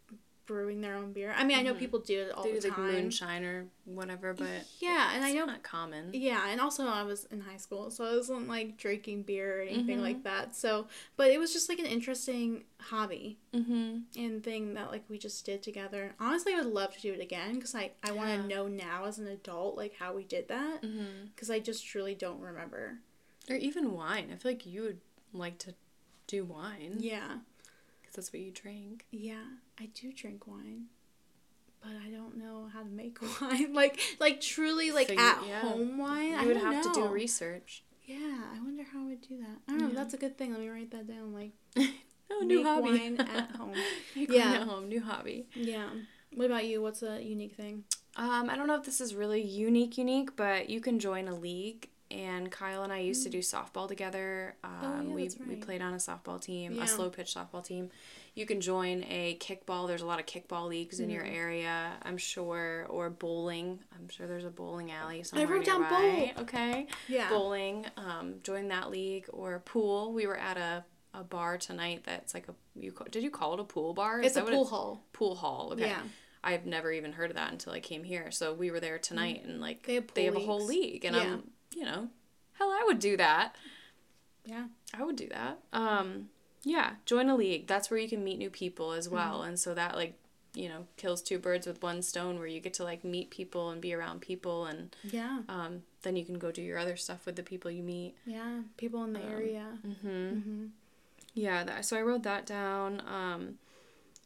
brewing their own beer. I mean, mm-hmm. I know people do it all they the do, time, like, moonshine or whatever, but yeah, it's and I know not common. Yeah, and also I was in high school, so I wasn't, like, drinking beer or anything mm-hmm. like that. So, but it was just, like, an interesting hobby mm-hmm. and thing that, like, we just did together. Honestly, I would love to do it again because I I yeah. want to know now as an adult, like, how we did that because mm-hmm. I just truly don't remember. Or even wine. I feel like you would like to do wine. Yeah. That's what you drink. Yeah, I do drink wine, but I don't know how to make wine. Like, like truly, like, so you, at yeah. home wine. You I would don't have know. to do research. Yeah, I wonder how I would do that. I don't yeah. know. That's a good thing. Let me write that down. Like, oh, new make hobby. Wine at home. Make yeah. wine at home. New hobby. Yeah. What about you? What's a unique thing? Um, I don't know if this is really unique, unique, but you can join a league. And Kyle and I used to do softball together. Um, oh, yeah, we right. we played on a softball team, yeah. a slow pitch softball team. You can join a kickball. There's a lot of kickball leagues mm-hmm. in your area, I'm sure, or bowling. I'm sure there's a bowling alley somewhere nearby. I wrote nearby. down bowl. Okay. Yeah. Bowling. Um, join that league or pool. We were at a, a bar tonight that's like a you call, did you call it a pool bar? Is it's that a pool it, hall. Pool hall. Okay. Yeah. I've never even heard of that until I came here. So we were there tonight mm-hmm. and like they have, they have a whole league and yeah. I'm you know, hell, I would do that. Yeah. I would do that. Um, yeah, join a league. That's where you can meet new people as well. Mm-hmm. And so that, like, you know, kills two birds with one stone where you get to, like, meet people and be around people. And yeah. Um, then you can go do your other stuff with the people you meet. Yeah, people in the um, area. Mm-hmm. Mm-hmm. Yeah, that, so I wrote that down. Um,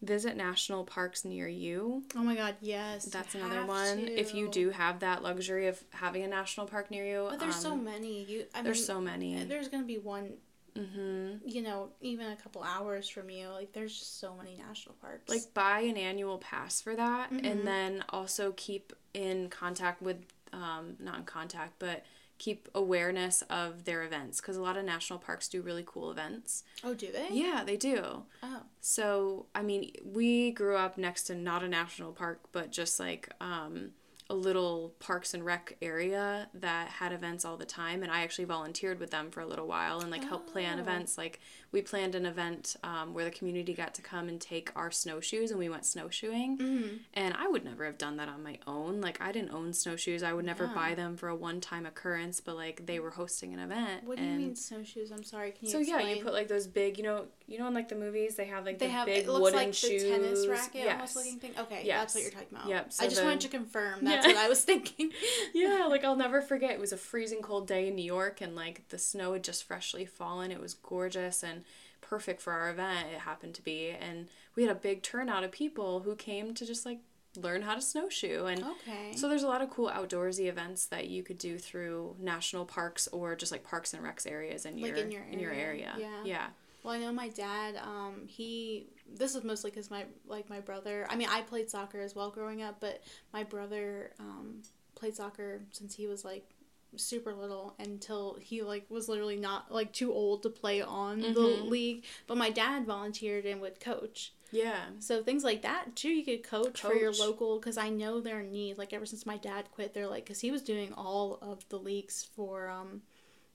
visit national parks near you. Oh my god, yes. That's another one. To. If you do have that luxury of having a national park near you. But there's um, so many. You I There's mean, so many. There's going to be one, mm-hmm. you know, even a couple hours from you. Like, there's just so many national parks. Like, buy an annual pass for that mm-hmm. and then also keep in contact with, um, not in contact, but keep awareness of their events because a lot of national parks do really cool events. Oh, do they? Yeah, they do. Oh. So, I mean, we grew up next to not a national park, but just like um, a little parks and rec area that had events all the time. And I actually volunteered with them for a little while and like oh. helped plan events. Like we planned an event um, where the community got to come and take our snowshoes and we went snowshoeing. Mm-hmm. And I would never have done that on my own. Like I didn't own snowshoes. I would never yeah. buy them for a one-time occurrence, but like they were hosting an event. What do you and... mean snowshoes? I'm sorry. Can you So explain? Yeah, you put like those big, you know, you know in like the movies they have like they the have, big it looks wooden like shoes. The tennis racket yes. almost looking thing. Okay, yes. That's what you're talking about. Yep. So I just then... wanted to confirm that. That's what I was thinking. Yeah, like I'll never forget. It was a freezing cold day in New York and like the snow had just freshly fallen. It was gorgeous and perfect for our event. It happened to be. And we had a big turnout of people who came to just like learn how to snowshoe. And okay. So there's a lot of cool outdoorsy events that you could do through national parks or just like parks and recs areas in, like your, in your area. In your area. Yeah. Yeah. Well, I know my dad, um, he, this is mostly because my, like, my brother, I mean, I played soccer as well growing up, but my brother, um, played soccer since he was, like, super little until he, like, was literally not, like, too old to play on mm-hmm. the league, but my dad volunteered and would coach. Yeah. So things like that, too, you could coach, coach. for your local, because I know their need, like, ever since my dad quit, they're, like, because he was doing all of the leagues for, um,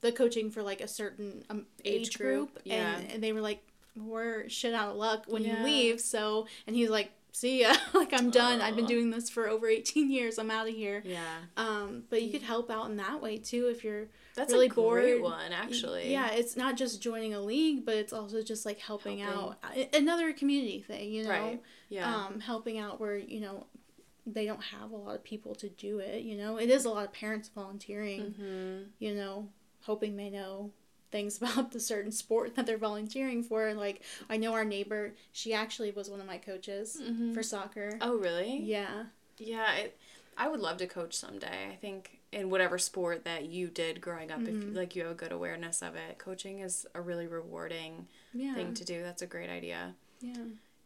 the coaching for, like, a certain um, age, age group, group. Yeah. And, and they were like, we're shit out of luck when yeah. you leave, so, and he was like, see ya. Like, I'm done. Aww. I've been doing this for over eighteen years. I'm out of here. Yeah. Um, but you could help out in that way, too, if you're That's really a great bored. one, actually. Yeah, it's not just joining a league, but it's also just, like, helping, helping. out. Another community thing, you know? Right, yeah. Um, helping out where, you know, they don't have a lot of people to do it, you know? It is a lot of parents volunteering, mm-hmm. you know, hoping they know things about the certain sport that they're volunteering for. Like, I know our neighbor, she actually was one of my coaches mm-hmm. for soccer. Oh, really? Yeah. Yeah, it, I would love to coach someday. I think in whatever sport that you did growing up, mm-hmm. if like you have a good awareness of it, coaching is a really rewarding yeah. thing to do. That's a great idea. Yeah.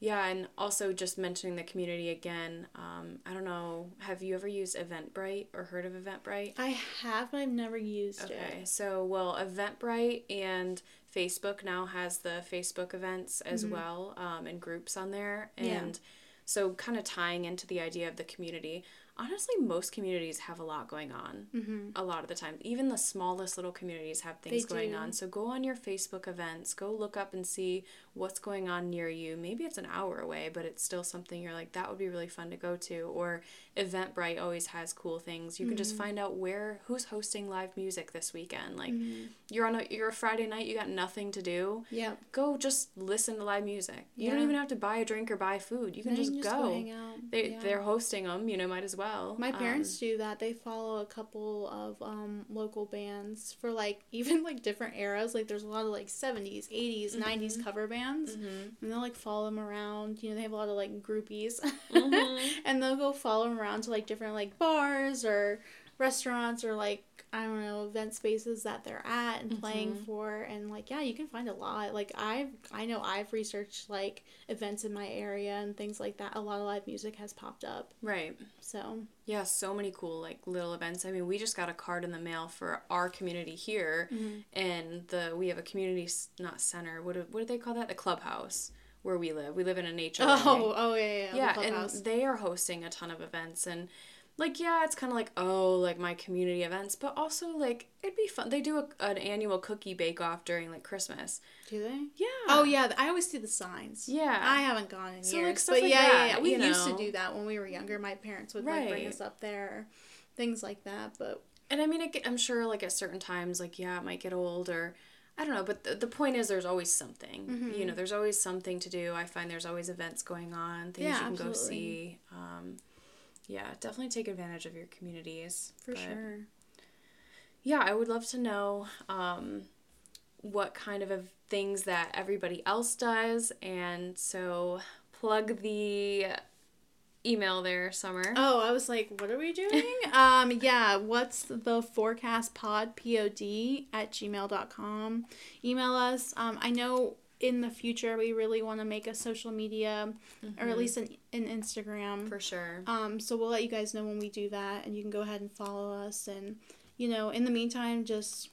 Yeah, and also just mentioning the community again, um, I don't know, have you ever used Eventbrite or heard of Eventbrite? I have, but I've never used okay. it. Okay, so, well, Eventbrite and Facebook now has the Facebook events as mm-hmm. well, um, and groups on there. And yeah. so kind of tying into the idea of the community. Honestly, most communities have a lot going on mm-hmm. a lot of the time. Even the smallest little communities have things they going do. on. So go on your Facebook events. Go look up and see what's going on near you. Maybe it's an hour away, but it's still something you're like, that would be really fun to go to. Or Eventbrite always has cool things. You mm-hmm. can just find out where, who's hosting live music this weekend. Like, mm-hmm. you're on a, you're a Friday night, you got nothing to do. Yeah. Go just listen to live music. You yeah. don't even have to buy a drink or buy food. You can just, you just go. Hang out. They, yeah. They're hosting them, you know, might as well. Well, my parents um, do that. They follow a couple of um local bands for like even like different eras. Like there's a lot of like seventies, eighties, mm-hmm. nineties cover bands, mm-hmm. and they'll like follow them around. You know, they have a lot of like groupies, mm-hmm. and they'll go follow them around to like different like bars or restaurants or like, I don't know, event spaces that they're at and mm-hmm. playing for. And like, yeah, you can find a lot. Like I've, I know I've researched like events in my area and things like that. A lot of live music has popped up. Right. So. Yeah. So many cool like little events. I mean, we just got a card in the mail for our community here mm-hmm. and the, we have a community, not center. What do, what do they call that? The clubhouse. Where we live. We live in an H O A. Oh, oh yeah. Yeah. yeah the and they are hosting a ton of events and, like, yeah, it's kind of like, oh, like, my community events, but also, like, it'd be fun. They do a, an annual cookie bake-off during, like, Christmas. Do they? Yeah. Oh, yeah. I always see the signs. Yeah. I haven't gone in so, years. Like, stuff but, like yeah, that, yeah, yeah. We you know. used to do that when we were younger. My parents would, right. like, bring us up there, things like that, but. And, I mean, it, I'm sure, like, at certain times, like, yeah, it might get old or, I don't know, but the, the point is there's always something. Mm-hmm. You know, there's always something to do. I find there's always events going on, things yeah, you can absolutely. go see. Um Yeah, definitely take advantage of your communities. For but, sure. Yeah, I would love to know um, what kind of things that everybody else does. And so plug the email there, Summer. Oh, I was like, what are we doing? um, yeah, what's the forecast pod, P O D, at gmail dot com. Email us. Um, I know in the future we really want to make a social media mm-hmm. or at least an, an Instagram for sure, um so we'll let you guys know when we do that, and you can go ahead and follow us. And you know, in the meantime, just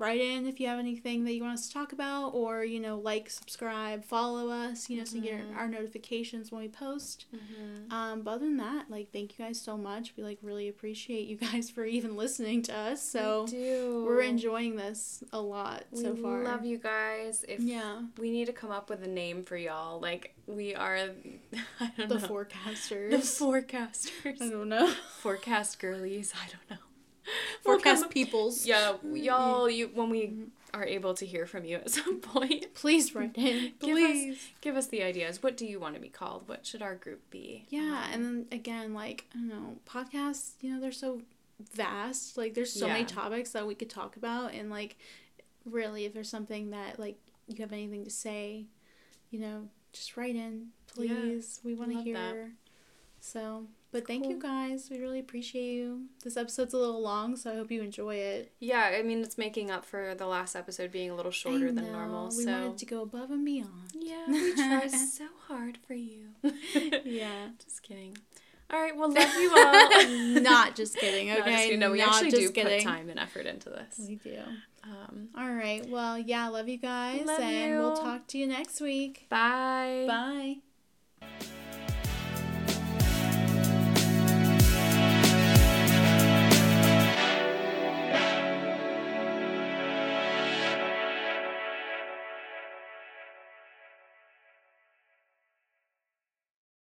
write in if you have anything that you want us to talk about, or you know, like, subscribe, follow us, you know, mm-hmm. so you get our notifications when we post. Mm-hmm. um but other than that, like, thank you guys so much. We like really appreciate you guys for even listening to us. So we do. We're enjoying this a lot we so far. We love you guys. If yeah we need to come up with a name for y'all, like we are I don't the know. forecasters the forecasters I don't know forecast girlies I don't know Forecast we'll peoples. Yeah, y'all, you, when we are able to hear from you at some point, please write in. Please. Give us, give us the ideas. What do you want to be called? What should our group be? Yeah, um, and then again, like, I don't know, podcasts, you know, they're so vast. Like, there's so yeah. many topics that we could talk about. And, like, really, if there's something that, like, you have anything to say, you know, just write in, please. Yeah, we want to hear. That. So. But thank cool. you guys. We really appreciate you. This episode's a little long, so I hope you enjoy it. Yeah, I mean, it's making up for the last episode being a little shorter than normal. We so. wanted to go above and beyond. Yeah, we try so hard for you. Yeah. Just kidding. All right, well, love you all. Not just kidding, okay? Not just kidding. No, we Not actually do kidding. put time and effort into this. We do. Um, all right, well, yeah, love you guys. Love and you. We'll talk to you next week. Bye. Bye.